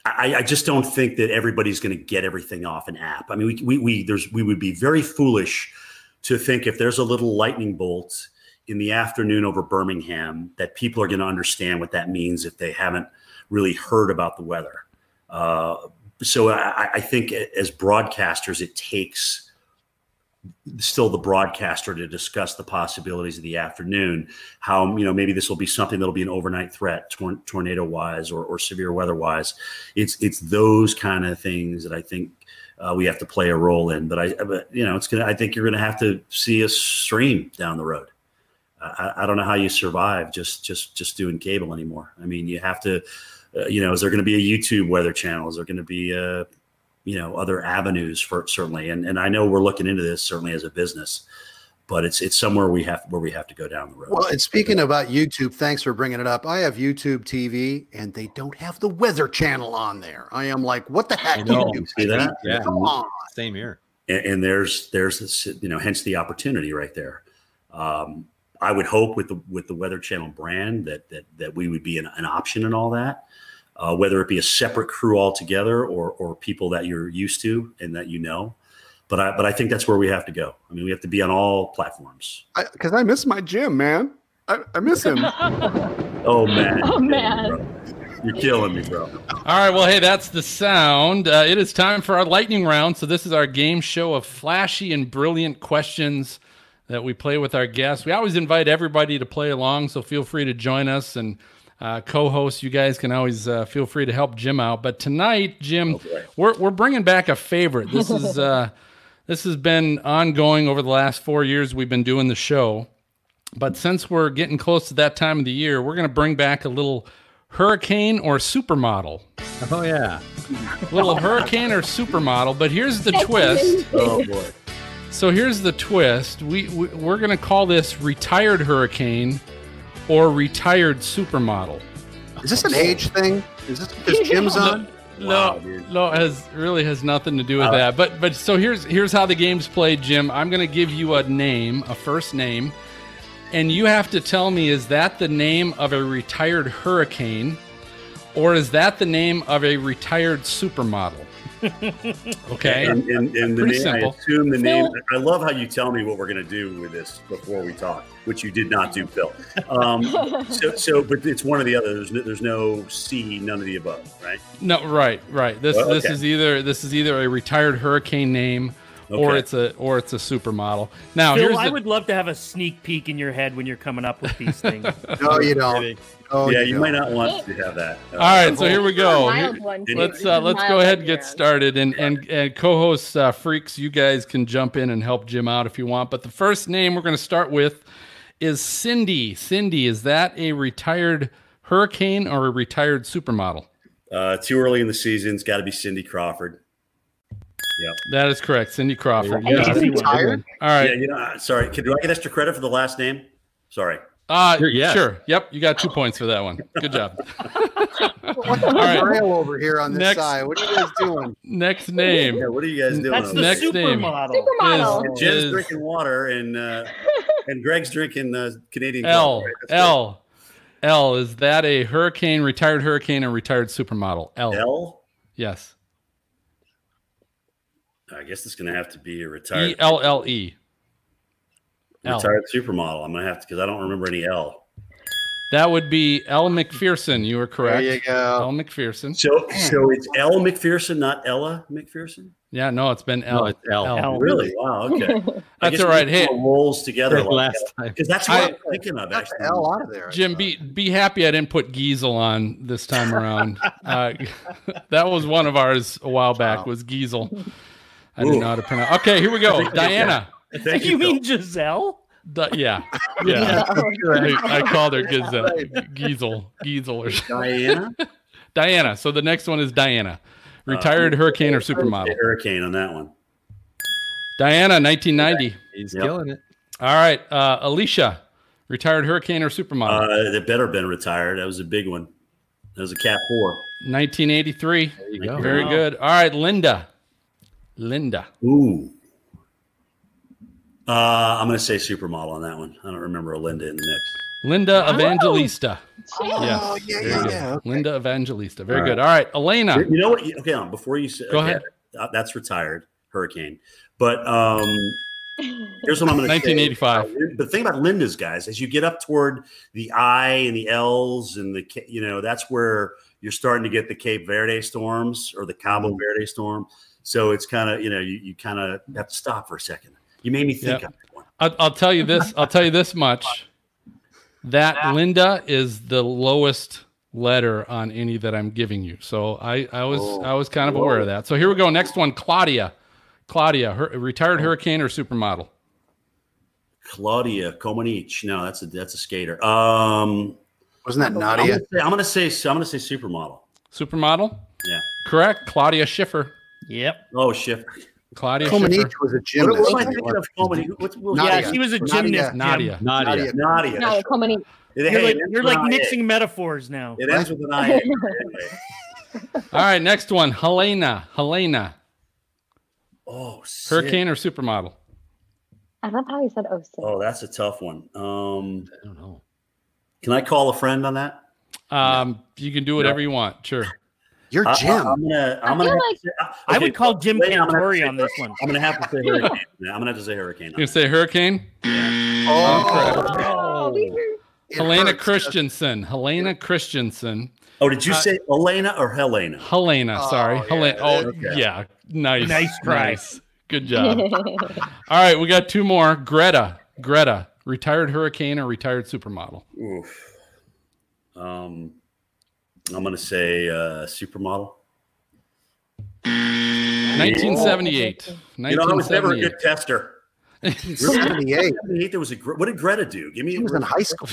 I, I just don't think that everybody's going to get everything off an app. I mean, we, we, we, there's, we would be very foolish to think if there's a little lightning bolt in the afternoon over Birmingham that people are going to understand what that means if they haven't really heard about the weather. Uh, so I, I think as broadcasters, it takes still the broadcaster to discuss the possibilities of the afternoon, how, you know, maybe this will be something that'll be an overnight threat, tor- tornado wise or, or severe weather wise. It's, it's those kind of things that I think uh, we have to play a role in, but I, but you know, it's going to, I think you're going to have to see a stream down the road. Uh, I, I don't know how you survive just, just, just doing cable anymore. I mean, you have to, uh, you know, is there going to be a YouTube weather channel? Is there going to be a, you know, other avenues for it, certainly. And and I know we're looking into this certainly as a business, but it's it's somewhere we have where we have to go down the road. Well, and speaking about YouTube, thanks for bringing it up. I have YouTube T V and they don't have the Weather Channel on there. I am like, what the heck? I know. You see that? Yeah. Come on. Same here. And, and there's there's this, you know, hence the opportunity right there. Um, I would hope with the with the Weather Channel brand that that that we would be an, an option and all that. Uh, whether it be a separate crew altogether or or people that you're used to and that you know. But I but I think that's where we have to go. I mean, we have to be on all platforms. Because I, I miss my Jim, man. I, I miss him. Oh, man. Oh, man. You're killing me, bro. All right. Well, hey, that's the sound. Uh, it is time for our lightning round. So this is our game show of flashy and brilliant questions that we play with our guests. We always invite everybody to play along, so feel free to join us and Uh, co-hosts, you guys can always uh, feel free to help Jim out. But tonight, Jim, okay. we're we're bringing back a favorite. This is uh, this has been ongoing over the last four years we've been doing the show. But since we're getting close to that time of the year, we're going to bring back a little hurricane or supermodel. Oh, yeah. A little hurricane or supermodel. But here's the twist. Oh, boy. So here's the twist. We, we We're going to call this retired hurricane or retired supermodel. Is this an age thing? Is this because Jim's on? No, no, wow, no, has really has nothing to do with uh, that. But but so here's here's how the game's played, Jim. I'm gonna give you a name, a first name, and you have to tell me, is that the name of a retired hurricane, or is that the name of a retired supermodel? Okay. And, and, and the Pretty name, simple. I assume the Phil. name. I love how you tell me what we're going to do with this before we talk, which you did not do, Phil. Um, so, so, but it's one or the other. There's no, there's no C, none of the above, right? No, right, right. This, well, okay. this is either this is either a retired hurricane name, okay, or it's a or it's a supermodel. Now, Phil, here's I the, would love to have a sneak peek in your head when you're coming up with these things. No, you don't. Oh, yeah, you, you might not want to have that. Uh, All right, so here we go. Here, let's uh, let's go ahead and get started. And and, and co-hosts, uh, freaks, you guys can jump in and help Jim out if you want. But the first name we're going to start with is Cindy. Cindy, is that a retired hurricane or a retired supermodel? Uh, too early in the season. It's got to be Cindy Crawford. Yeah, that is correct. Cindy Crawford. Yeah. Yeah. Retired? All right. Yeah, you know, sorry. Can, do I get extra credit for the last name? Sorry. Uh, sure, yes. sure. Yep. You got two points for that one. Good job. What's the right. rail over here on this next, side? What are you guys doing? Next name. Yeah, what are you guys doing? That's the next supermodel. Name supermodel. Is, Jim's is, drinking water and uh, and Greg's drinking uh, Canadian L, coffee. Right? L. Great. L. Is that a hurricane, retired hurricane, or retired supermodel? L. L? Yes. I guess it's going to have to be a retired. E L L E. Retired L. supermodel. I'm going to have to, because I don't remember any L. That would be Elle Macpherson. You were correct. There you go. Elle Macpherson. So so it's Elle Macpherson, not Ella Macpherson? Yeah, no, it's been Elle. No, it's Elle. Elle. Elle. Really? Wow, okay. That's all right. Hey, rolls together like last that. time. Because that's what I, I'm thinking of, actually. L out of there. Jim, be, be happy I didn't put Giesel on this time around. uh, that was one of ours a while back, wow. was Giesel. I Ooh. didn't know how to pronounce. Okay, here we go. Diana. Thank you, you mean Giselle? The, yeah. Yeah. yeah. I, I called her Giselle. Giesel. Giesel. Diana? Diana. So the next one is Diana. Retired uh, hurricane or supermodel? Hurricane on that one. Diana, nineteen ninety. He's yep. killing it. All right. Uh, Alicia, retired hurricane or supermodel? Uh, it better been retired. That was a big one. That was a Cat four. nineteen eighty-three. There you go. Very wow. good. All right. Linda. Linda. Ooh. Uh, I'm going to say supermodel on that one. I don't remember a Linda in the mix. Linda Evangelista. Oh, yes. oh yeah, yeah, good. yeah. Okay. Linda Evangelista. Very All right. good. All right, Elena. You know what? Okay, on before you say, go okay, ahead. That's retired hurricane. But um, here's what I'm going to say. nineteen eighty-five. The thing about Linda's, guys, as you get up toward the I and the L's and the, you know, that's where you're starting to get the Cape Verde storms or the Cabo Verde storm. So it's kind of, you know, you, you kind of have to stop for a second. You made me think yep. of that one. I'll, I'll tell you this. I'll tell you this much. That Linda is the lowest letter on any that I'm giving you. So I, I was oh, I was kind of whoa. aware of that. So here we go. Next one, Claudia. Claudia, her, retired hurricane or supermodel? Claudia Comaneci. No, that's a that's a skater. Um, wasn't that Nadia? I'm gonna say I'm gonna say supermodel. Supermodel? Yeah. Correct. Claudia Schiffer. Yep. Oh, Schiffer. Claudia Comaneci was a gymnast. What, what am I thinking of Comaneci? What's, what's, Nadia. Yeah, she was a gymnast. Nadia. Nadia. Nadia. Nadia. No, Comaneci. You're hey, like, you're like mixing it. metaphors now. It ends with an I. All right, next one. Helena. Helena. Oh, sick. Hurricane or supermodel? I love how you said oh, sick. Oh, that's a tough one. Um, I don't know. Can I call a friend on that? Um, no. You can do whatever no. you want. Sure. You're Jim. I, I'm gonna, I'm I, gonna like, to, okay, I would call Jim Cantore on this one. I'm gonna have to say hurricane. I'm gonna have to say hurricane. You say hurricane? Yeah. Oh, oh, oh. Helena hurts. Christensen. Helena Christensen. Oh, did you uh, say Elena or Helena? Helena, sorry. Oh, yeah. Helena. Oh, okay. yeah. Nice. Nice try. Nice. Good job. All right, we got two more. Greta. Greta. Retired hurricane or retired supermodel? Oof. Um. I'm going to say uh, supermodel. nineteen seventy-eight. You know, I was never a good tester. seventy-eight. There was a, what did Greta do? Give me. She was in high school.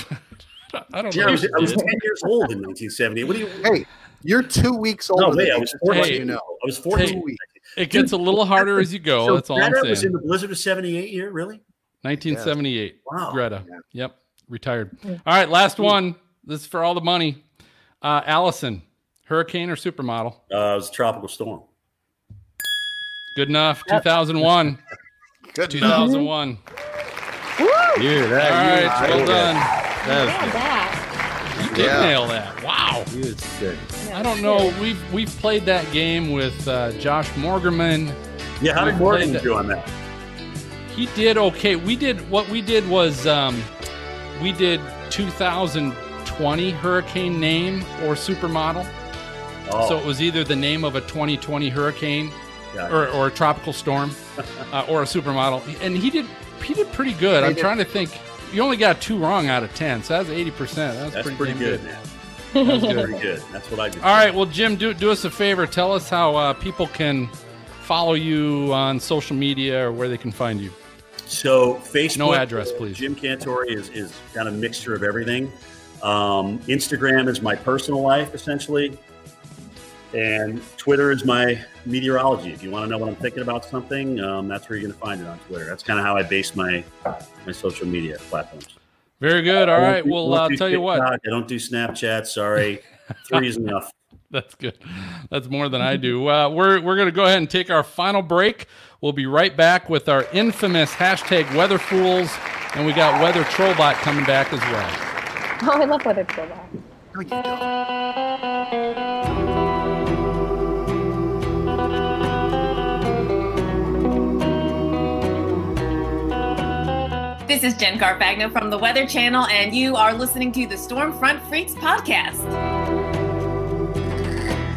I don't yeah, know. I was, I was ten years old in nineteen seventy. What do you? Hey, you're two weeks old. No, wait, I was fourteen. Hey, you know, I was fourteen. Hey, it gets a little harder as you go. So that's all Greta I'm saying. Greta was in the blizzard of seventy-eight year, really? nineteen seventy-eight. Yeah. Wow. Greta. Yeah. Yep. Retired. Yeah. All right, last one. This is for all the money. Uh, Allison, hurricane or supermodel? Uh, it was a tropical storm. Good enough. Yep. two thousand one. Good two thousand one. Enough. two thousand one. Woo! You, that, All right, you, well I done. That was you good. Nailed that. You did yeah. nail that. Wow. You did sick. I don't know. We've we've played that game with uh, Josh Morgerman. Yeah, how did Morgan do on that? He did okay. We did what we did was um, we did two thousand twenty hurricane name or supermodel. Oh. So it was either the name of a twenty twenty hurricane or, or a tropical storm uh, or a supermodel. And he did he did pretty good. He I'm did. trying to think. You only got two wrong out of ten. So that was eighty percent. That was That's pretty, pretty good. good. That was good. pretty good. That's what I did. All right. Well, Jim, do, do us a favor. Tell us how uh, people can follow you on social media or where they can find you. So Facebook. No address, please. Jim Cantore is, is kind of a mixture of everything. Um, Instagram is my personal life, essentially, and Twitter is my meteorology. If you want to know what I'm thinking about something, um, that's where you're going to find it, on Twitter. That's kind of how I base my my social media platforms. Very good. All right. Well, I'll tell you what. I don't do Snapchat. Sorry. Three is enough. That's good. That's more than I do. Uh, we're we're going to go ahead and take our final break. We'll be right back with our infamous hashtag Weather Fools, and we got Weather Trollbot coming back as well. Oh, I love Weather Trollbot. There you go. This is Jen Carfagno from the Weather Channel, and you are listening to the Stormfront Freaks podcast.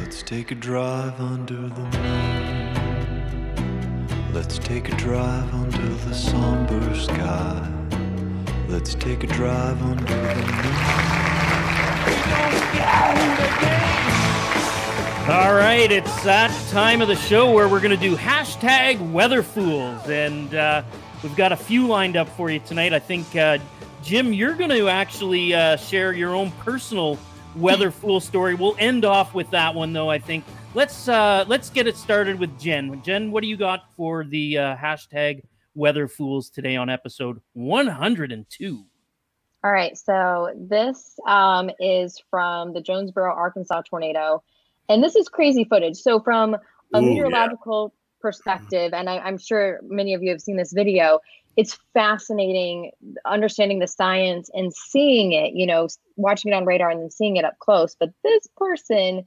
Let's take a drive under the moon. Let's take a drive under the somber sky. Let's take a drive under the moon. All right, it's that time of the show where we're going to do hashtag Weather Fools. And uh, we've got a few lined up for you tonight. I think, uh, Jim, you're going to actually uh, share your own personal Weather Fool story. We'll end off with that one, though, I think. Let's, uh, let's get it started with Jen. Jen, what do you got for the uh, hashtag Weather Fools today on episode one hundred two? All right, so this um, is from the Jonesboro, Arkansas tornado, and this is crazy footage. So from a Ooh, meteorological yeah. perspective, and I, I'm sure many of you have seen this video, it's fascinating understanding the science and seeing it, you know, watching it on radar and then seeing it up close. But this person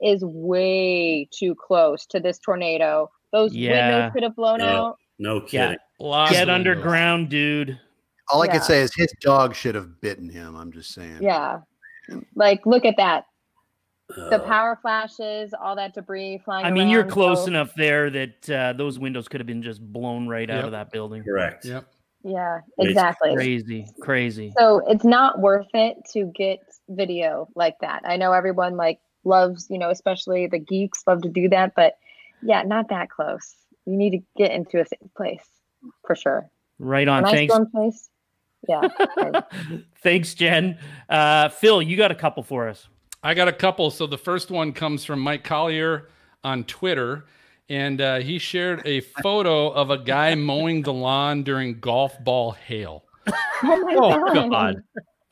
is way too close to this tornado. Those yeah. windows could have blown yeah. out. No kidding. Yeah. Get underground, dude. All I yeah. could say is his dog should have bitten him. I'm just saying. Yeah. Like, look at that. Uh, the power flashes, all that debris flying I mean, around, you're close so. enough there that uh, those windows could have been just blown right yep. out of that building. Correct. Yep. Yeah, exactly. Crazy, crazy. So it's not worth it to get video like that. I know everyone like loves, you know, especially the geeks love to do that. But yeah, not that close. You need to get into a safe place for sure. Right on. Nice Thanks. Place. Yeah. Thanks, Jen. Uh, Phil, you got a couple for us. I got a couple. So the first one comes from Mike Collier on Twitter. And uh, he shared a photo of a guy mowing the lawn during golf ball hail. Oh, my oh God.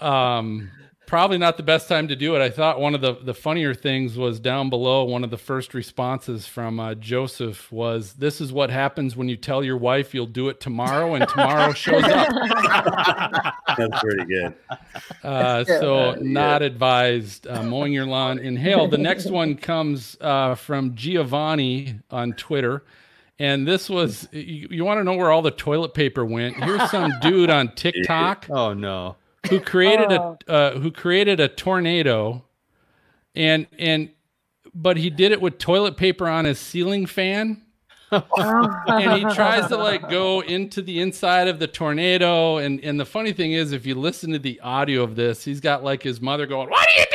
God. Um, probably not the best time to do it. I thought one of the, the funnier things was down below. One of the first responses from uh, Joseph was, this is what happens when you tell your wife you'll do it tomorrow and tomorrow shows up. That's pretty good. Uh, so not advised uh, mowing your lawn in hail. The next one comes uh, from Giovanni on Twitter. And this was, you, you want to know where all the toilet paper went. Here's some dude on TikTok. Oh, no. Who created oh. a uh, who created a tornado, and and but he did it with toilet paper on his ceiling fan, and he tries to like go into the inside of the tornado. And and the funny thing is, if you listen to the audio of this, he's got like his mother going, "What are you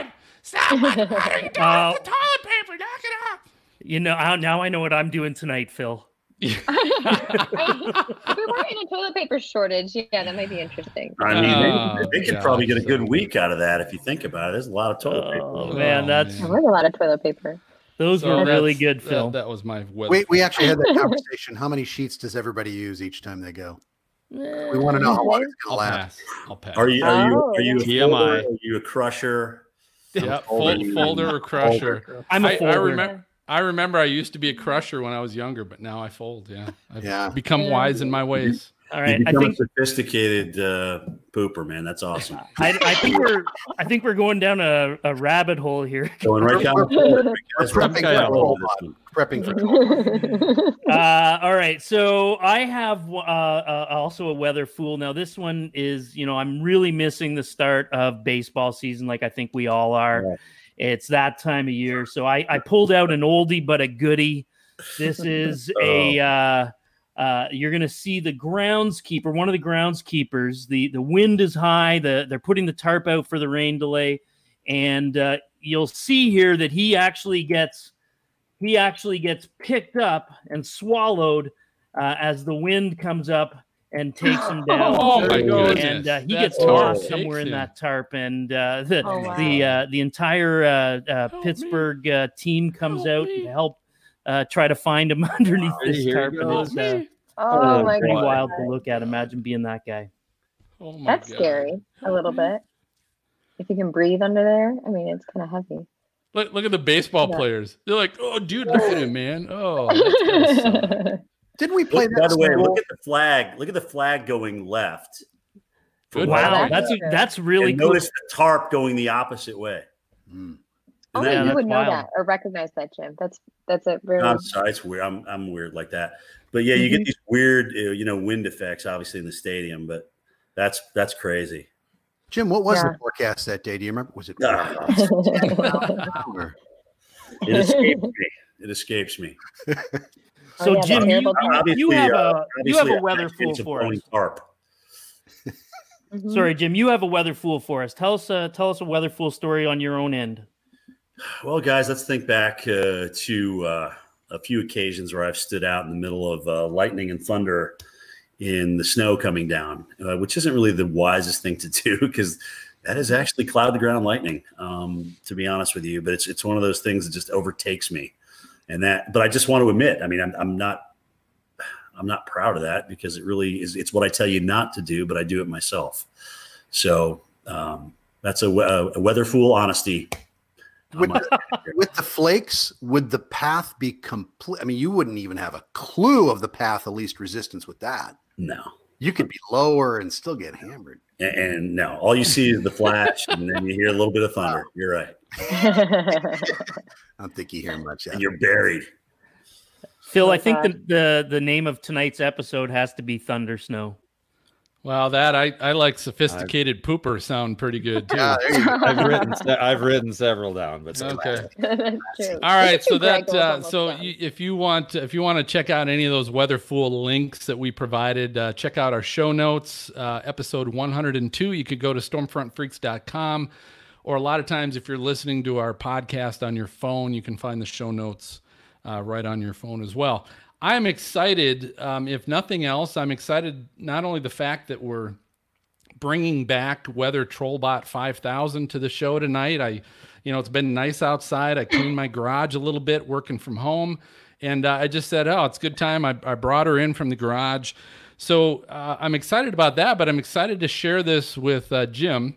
doing? Stop! What are you doing uh, with the toilet paper? Knock it off!" You know, I, now I know what I'm doing tonight, Phil. I, if we were in a toilet paper shortage, yeah, that might be interesting. I mean, oh, they, they could God, probably get a good so week good. out of that if you think about it. There's a lot of toilet paper. Oh, man, that's really a lot of toilet paper. Those so were really good, Phil. That, that was my weather. We, we actually had that conversation. How many sheets does everybody use each time they go? We want to know how long it's going to last. I'll pass. Are you are you are you a folder? Are you a crusher? Yeah, folder, folder or crusher. Folder. I'm a folder. I, I remember. I remember I used to be a crusher when I was younger, but now I fold. Yeah, I've yeah. become yeah. wise in my ways. All right, I think a sophisticated uh, pooper, man. That's awesome. I, I think we're I think we're going down a, a rabbit hole here. Going right down. Prepping for. Uh, all right, so I have uh, uh, also a weather fool. Now this one is, you know, I'm really missing the start of baseball season, like I think we all are. All right. It's that time of year, so I, I pulled out an oldie but a goodie. This is a uh, uh, you're going to see the groundskeeper, one of the groundskeepers. the The wind is high. The they're putting the tarp out for the rain delay, and uh, you'll see here that he actually gets he actually gets picked up and swallowed uh, as the wind comes up and takes him down. Oh my goodness. And uh, he That's gets tossed somewhere in that tarp, and uh, the oh, wow. the uh, the entire uh, uh, oh, Pittsburgh uh, team comes oh, out me. to help uh, try to find him underneath oh, this tarp. And it's uh, oh, my pretty God. wild to look at. Imagine being that guy. Oh my That's God. scary a little bit. If you can breathe under there, I mean, it's kind of heavy. Look, look at the baseball yeah. players. They're like, oh, dude, look at him, man. Oh, that's awesome. Didn't we play look, that? By the way, look at the flag. Look at the flag going left. Good wow, that's a, that's really and cool. Notice the tarp going the opposite way. Mm. Only that, you would know wild. that or recognize that, Jim. That's that's a really. I'm sorry, it's weird. I'm I'm weird like that. But yeah, you mm-hmm. get these weird, you know, wind effects, obviously in the stadium. But that's that's crazy. Jim, what was yeah. the forecast that day? Do you remember? Was it? It escaped me. It escapes me. So, oh, yeah, Jim, you, you have a you have a weather fool for us. mm-hmm. Sorry, Jim, you have a weather fool for us. Tell us, uh, tell us a weather fool story on your own end. Well, guys, let's think back uh, to uh, a few occasions where I've stood out in the middle of uh, lightning and thunder in the snow coming down, uh, which isn't really the wisest thing to do because that is actually cloud to ground lightning. Um, to be honest with you, but it's it's one of those things that just overtakes me. And that, but I just want to admit, I mean, I'm, I'm not, I'm not proud of that because it really is. It's what I tell you not to do, but I do it myself. So um, that's a, a weather fool honesty. With the, with the flakes, would the path be complete? I mean, you wouldn't even have a clue of the path of least resistance with that. No, You could be lower and still get hammered. And, and no, all you see is the flash, and then you hear a little bit of thunder. You're right. I don't think you hear much. And you're buried. Phil, I think the, the the name of tonight's episode has to be Thunder Snow. Wow, that I, I like sophisticated I, pooper sound pretty good too. Uh, I've written I've written several down, but okay. All right, so that uh, so you, if you want if you want to check out any of those Weather Fool links that we provided, uh, check out our show notes, uh, episode one oh two. You could go to stormfront freaks dot com, or a lot of times if you're listening to our podcast on your phone, you can find the show notes uh, right on your phone as well. I'm excited, um, if nothing else, I'm excited not only the fact that we're bringing back Weather Trollbot five thousand to the show tonight. I, you know, it's been nice outside. I cleaned my garage a little bit, working from home, and uh, I just said, oh, it's good time. I, I brought her in from the garage. So uh, I'm excited about that, but I'm excited to share this with uh, Jim.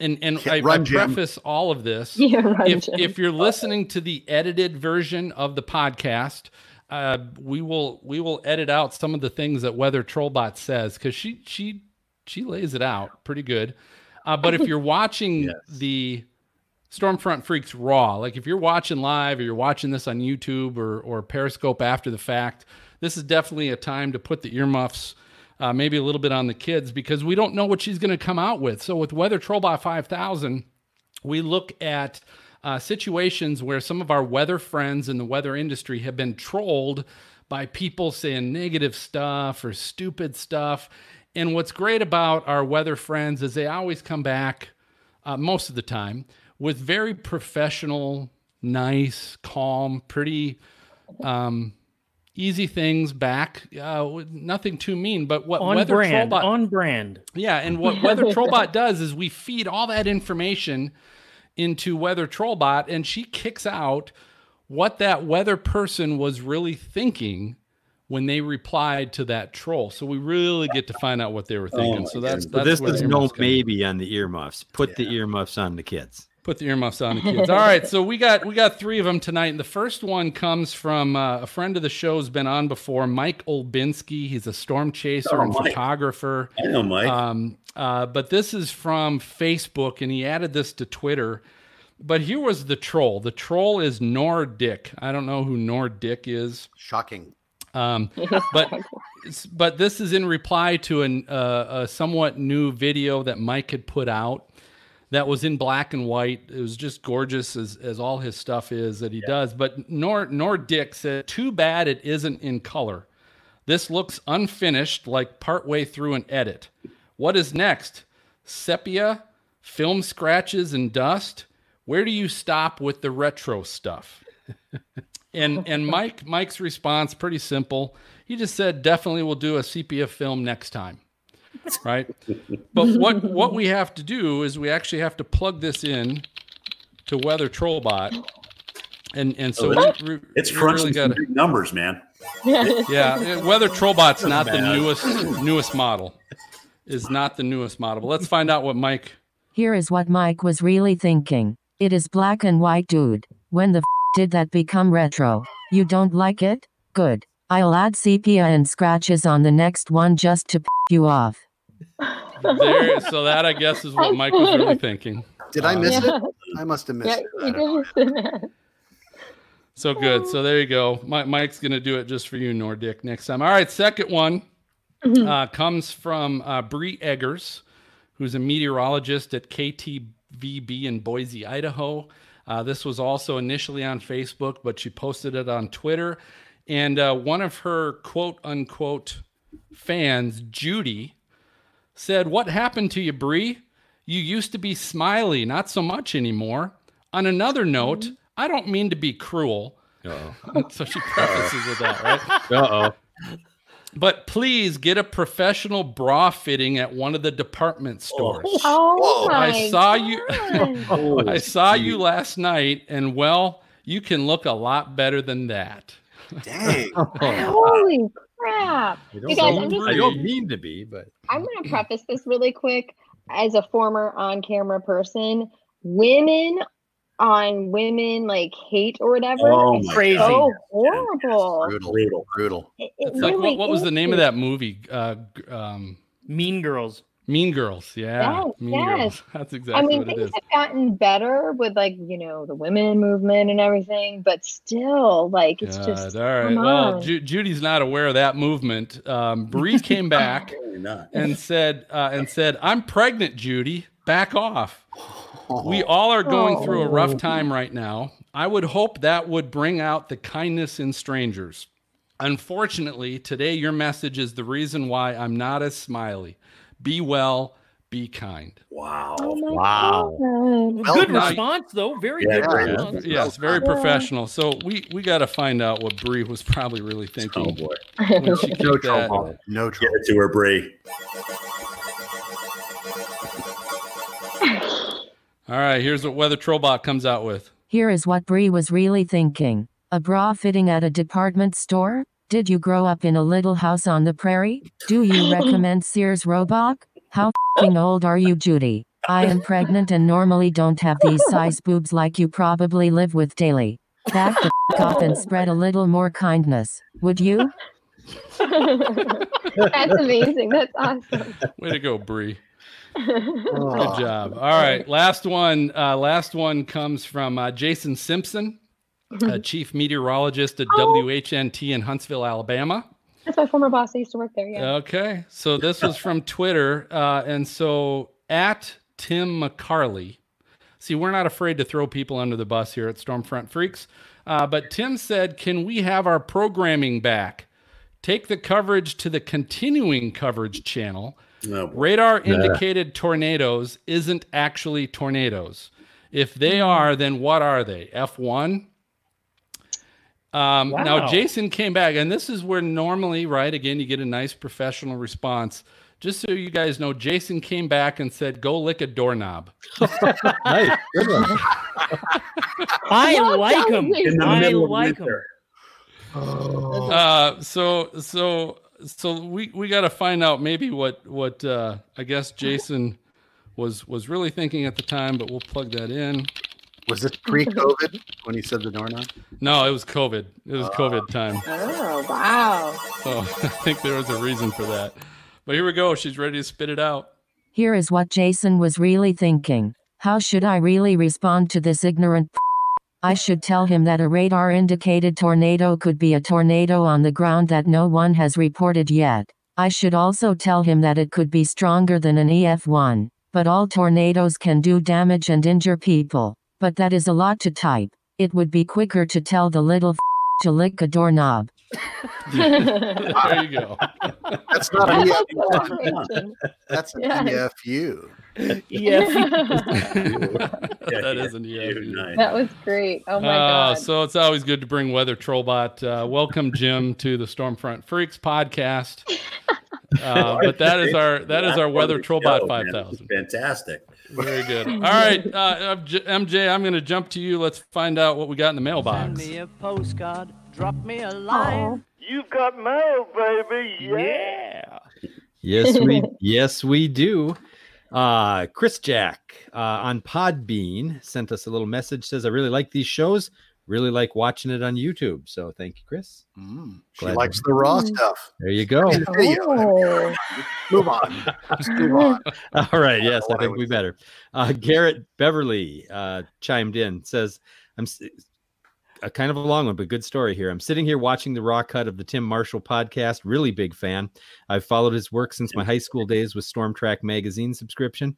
And and yeah, I, run, I preface Jim. all of this. Yeah, run, if, if you're listening to the edited version of the podcast, Uh, we will we will edit out some of the things that Weather Trollbot says, because she she she lays it out pretty good. Uh, but if you're watching yes. the Stormfront Freaks raw, like if you're watching live or you're watching this on YouTube or or Periscope after the fact, this is definitely a time to put the earmuffs, uh, maybe a little bit on the kids, because we don't know what she's going to come out with. So with Weather Trollbot five thousand, we look at Uh, situations where some of our weather friends in the weather industry have been trolled by people saying negative stuff or stupid stuff. And what's great about our weather friends is they always come back, uh, most of the time, with very professional, nice, calm, pretty um, easy things back. Uh, nothing too mean, but what on Weather brand, Trollbot, on brand. Yeah, and what Weather Trollbot does is we feed all that information into Weather Trollbot, and she kicks out what that weather person was really thinking when they replied to that troll. So we really get to find out what they were thinking. Oh, so that's, that's this is no maybe on the earmuffs. Put yeah. the earmuffs on the kids. Put the earmuffs on the kids. All right, so we got we got three of them tonight, and the first one comes from uh, a friend of the show who's been on before, Mike Olbinski. He's a storm chaser oh, and Mike. photographer. I know Mike. Um, uh, but this is from Facebook, and he added this to Twitter. But here was the troll. The troll is Nordic. I don't know who Nordic is. Shocking. Um, but but this is in reply to an, uh, a somewhat new video that Mike had put out. That was in black and white. It was just gorgeous, as as all his stuff is that he yeah. does. But Nor Nordic said, "Too bad it isn't in color. This looks unfinished, like partway through an edit. What is next? Sepia, film scratches and dust. Where do you stop with the retro stuff?" and and Mike Mike's response pretty simple. He just said, "Definitely we'll do a sepia film next time." Right, but what what we have to do is we actually have to plug this in to Weather Trollbot, and and so oh, we, we, it's crunching really gotta, big numbers, man. Yeah, Weather Trollbot's not the newest newest model. Is not the newest model. But let's find out what Mike. Here is what Mike was really thinking. It is black and white, dude. When the f- did that become retro? You don't like it? Good. I'll add sepia and scratches on the next one just to piss you off. There, so that, I guess, is what Mike was really thinking. Did I miss uh, it? I must have missed yeah, it. it. So good. So there you go. My, Mike's going to do it just for you, Nordic, next time. All right, second one uh, comes from uh, Brie Eggers, who's a meteorologist at K T V B in Boise, Idaho. Uh, this was also initially on Facebook, but she posted it on Twitter. And uh, one of her quote-unquote fans, Judy, said, "What happened to you, Bree? You used to be smiley, not so much anymore. On another note, I don't mean to be cruel." Uh-oh. So she prefaces Uh-oh. with that, right? Uh-oh. "But please get a professional bra fitting at one of the department stores. Oh, oh I saw God. you. oh, I saw geez. you last night, and, well, you can look a lot better than that." Dang. Holy crap. You guys, I'm just, I don't mean to be, but I'm going to preface this really quick. As a former on-camera person, women on women like hate or whatever. Oh, it's crazy! So horrible, brutal, brutal, brutal. It, it really like, what, what was the name of that movie? Uh, um, Mean Girls. Mean Girls, yeah. Yes, mean yes. Girls. That's exactly. I mean, what things it is. have gotten better with like you know the women movement and everything, but still, like it's God, just all right. Come well, on. Ju- Judy's not aware of that movement. Um, Brie came back and said, uh, and said, "I'm pregnant, Judy. Back off. We all are going oh. through a rough time right now. I would hope that would bring out the kindness in strangers. Unfortunately, today your message is the reason why I'm not as smiley. Be well, be kind." Wow. Oh wow. God. Good well, response, though. Very yeah, good response. Yeah, yes, very professional. So we, we got to find out what Brie was probably really thinking. Oh, boy. When she no trouble. No trouble. Give it to her, Brie. All right, here's what Weather Trollbot comes out with. Here is what Brie was really thinking. A bra fitting at a department store? Did you grow up in a little house on the prairie? Do you recommend Sears Roebuck? How f***ing old are you, Judy? I am pregnant and normally don't have these size boobs like you probably live with daily. Back the f*** up and spread a little more kindness, would you? That's amazing. That's awesome. Way to go, Brie. Good job. All right, last one. Uh, last one comes from uh, Jason Simpson, uh, chief meteorologist at oh. W H N T in Huntsville, Alabama. That's my former boss. I used to work there. Yeah. Okay, so this was from Twitter, uh, and so at Tim McCarley. See, we're not afraid to throw people under the bus here at Stormfront Freaks, uh, but Tim said, "Can we have our programming back? Take the coverage to the continuing coverage channel." No. Radar indicated nah. tornadoes isn't actually tornadoes. If they are, then what are they? F one? Um, wow. Now, Jason came back, and this is where normally, right, again, you get a nice professional response. Just so you guys know, Jason came back and said, "Go lick a doorknob." Nice. Good one. I no, like him. I like him. Oh. Uh, so, so... So we, we got to find out maybe what, what uh, I guess Jason was was really thinking at the time, but we'll plug that in. Was it pre-COVID when he said the doorknob? No, it was COVID. It was uh, COVID time. Oh, wow. So I think there was a reason for that. But here we go. She's ready to spit it out. Here is what Jason was really thinking. How should I really respond to this ignorant p- I should tell him that a radar-indicated tornado could be a tornado on the ground that no one has reported yet. I should also tell him that it could be stronger than an E F one, but all tornadoes can do damage and injure people. But that is a lot to type. It would be quicker to tell the little f*** to lick a doorknob. There you go. That's not an E F U. That's an yes. E F U. E F U. That is an E F U. That was great. Oh my uh, God. So it's always good to bring Weather Trollbot. Uh, welcome, Jim, to the Stormfront Freaks podcast. Uh, but that is our that is our Weather Trollbot five thousand. Fantastic. Very good. All right, uh, M J, I'm going to jump to you. Let's find out what we got in the mailbox. Send me a postcard. Drop me a line. You've got mail, baby. Yeah. Yes, we yes we do. Uh, Chris Jack uh, on Podbean sent us a little message. Says, "I really like these shows. Really like watching it on YouTube." So thank you, Chris. Mm, she likes to- the raw stuff. There you go. Oh. Move on. Just move on. All right. Yes, I, I think we better. Uh, Garrett Beverly uh, chimed in. Says, "I'm." A kind of a long one, but good story here. I'm sitting here watching the raw cut of the Tim Marshall podcast. Really big fan. I've followed his work since my high school days with Storm Track magazine subscription.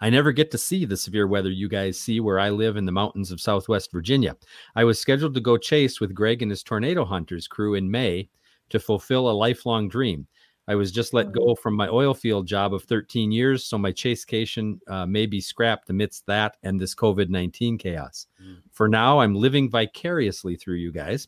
I never get to see the severe weather you guys see where I live in the mountains of Southwest Virginia. I was scheduled to go chase with Greg and his Tornado Hunters crew in May to fulfill a lifelong dream. I was just let go from my oil field job of thirteen years, so my chasecation uh, may be scrapped amidst that and this COVID nineteen chaos. Mm. For now, I'm living vicariously through you guys.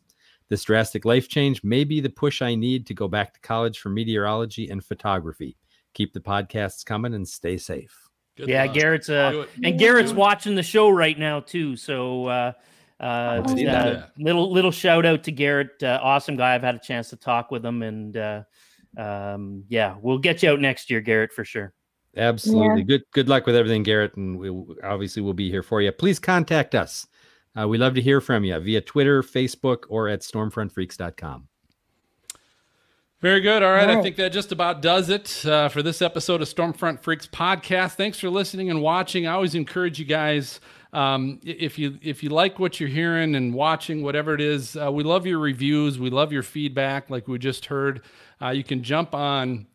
This drastic life change may be the push I need to go back to college for meteorology and photography. Keep the podcasts coming and stay safe." Good yeah, luck. Garrett's uh, and Garrett's watching the show right now too, so uh, uh, uh little little shout out to Garrett, uh, awesome guy. I've had a chance to talk with him and. Uh, Um, yeah, we'll get you out next year, Garrett, for sure. Absolutely. Yeah. Good good luck with everything, Garrett. And we obviously will be here for you. Please contact us. Uh, we love to hear from you via Twitter, Facebook, or at stormfront freaks dot com. Very good. All right. All right. I think that just about does it uh, for this episode of Stormfront Freaks Podcast. Thanks for listening and watching. I always encourage you guys, um, if you if you like what you're hearing and watching, whatever it is, uh, we love your reviews. We love your feedback, like we just heard. Uh, you can jump on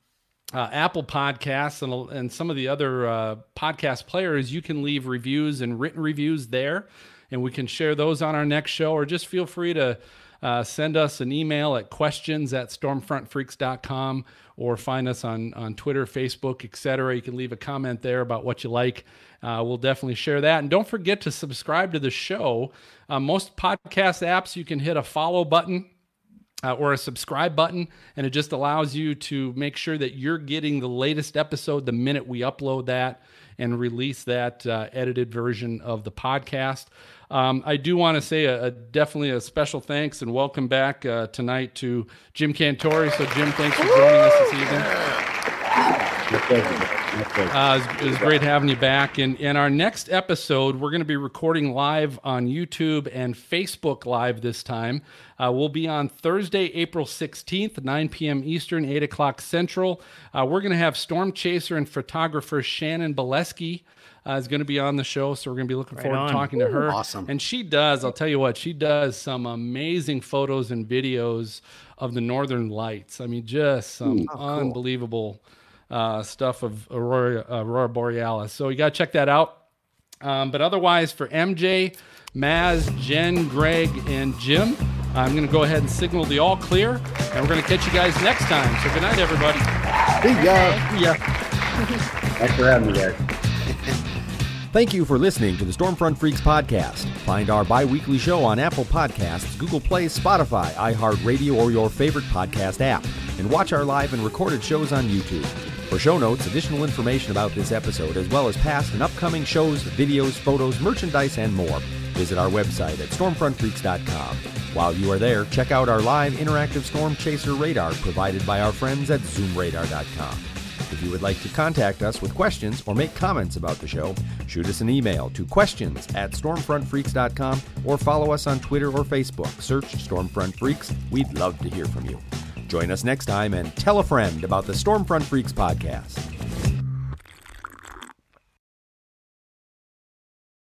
Uh, Apple Podcasts and, and some of the other uh, podcast players. You can leave reviews and written reviews there, and we can share those on our next show, or just feel free to uh, send us an email at questions at stormfront freaks dot com, or find us on, on Twitter, Facebook, et cetera. You can leave a comment there about what you like. Uh, we'll definitely share that. And don't forget to subscribe to the show. Uh, most podcast apps, you can hit a follow button Uh, or a subscribe button, and it just allows you to make sure that you're getting the latest episode the minute we upload that and release that uh, edited version of the podcast. Um, I do want to say a, a definitely a special thanks and welcome back uh, tonight to Jim Cantore. So Jim, thanks for joining us this evening. Uh, it was, it was great having you back. And in our next episode, we're going to be recording live on YouTube and Facebook Live this time. Uh, we'll be on Thursday, April sixteenth, nine p.m. Eastern, eight o'clock Central. Uh, we're going to have storm chaser and photographer Shannon Bolesky uh, is going to be on the show. So we're going to be looking right forward on. to talking Ooh, to her. Awesome. And she does, I'll tell you what, she does some amazing photos and videos of the Northern Lights. I mean, just some Ooh, oh, unbelievable cool. Uh, stuff of Aurora, Aurora Borealis. So you got to check that out. Um, but otherwise, for M J, Maz, Jen, Greg, and Jim, I'm going to go ahead and signal the all clear, and we're going to catch you guys next time. So good night, everybody. See ya. See ya. Thanks for having me, guys. Thank you for listening to the Stormfront Freaks Podcast. Find our bi-weekly show on Apple Podcasts, Google Play, Spotify, iHeartRadio, or your favorite podcast app. And watch our live and recorded shows on YouTube. For show notes, additional information about this episode, as well as past and upcoming shows, videos, photos, merchandise, and more, visit our website at stormfront freaks dot com. While you are there, check out our live interactive storm chaser radar provided by our friends at zoom radar dot com. If you would like to contact us with questions or make comments about the show, shoot us an email to questions at stormfront freaks dot com or follow us on Twitter or Facebook. Search Stormfront Freaks. We'd love to hear from you. Join us next time and tell a friend about the Stormfront Freaks Podcast.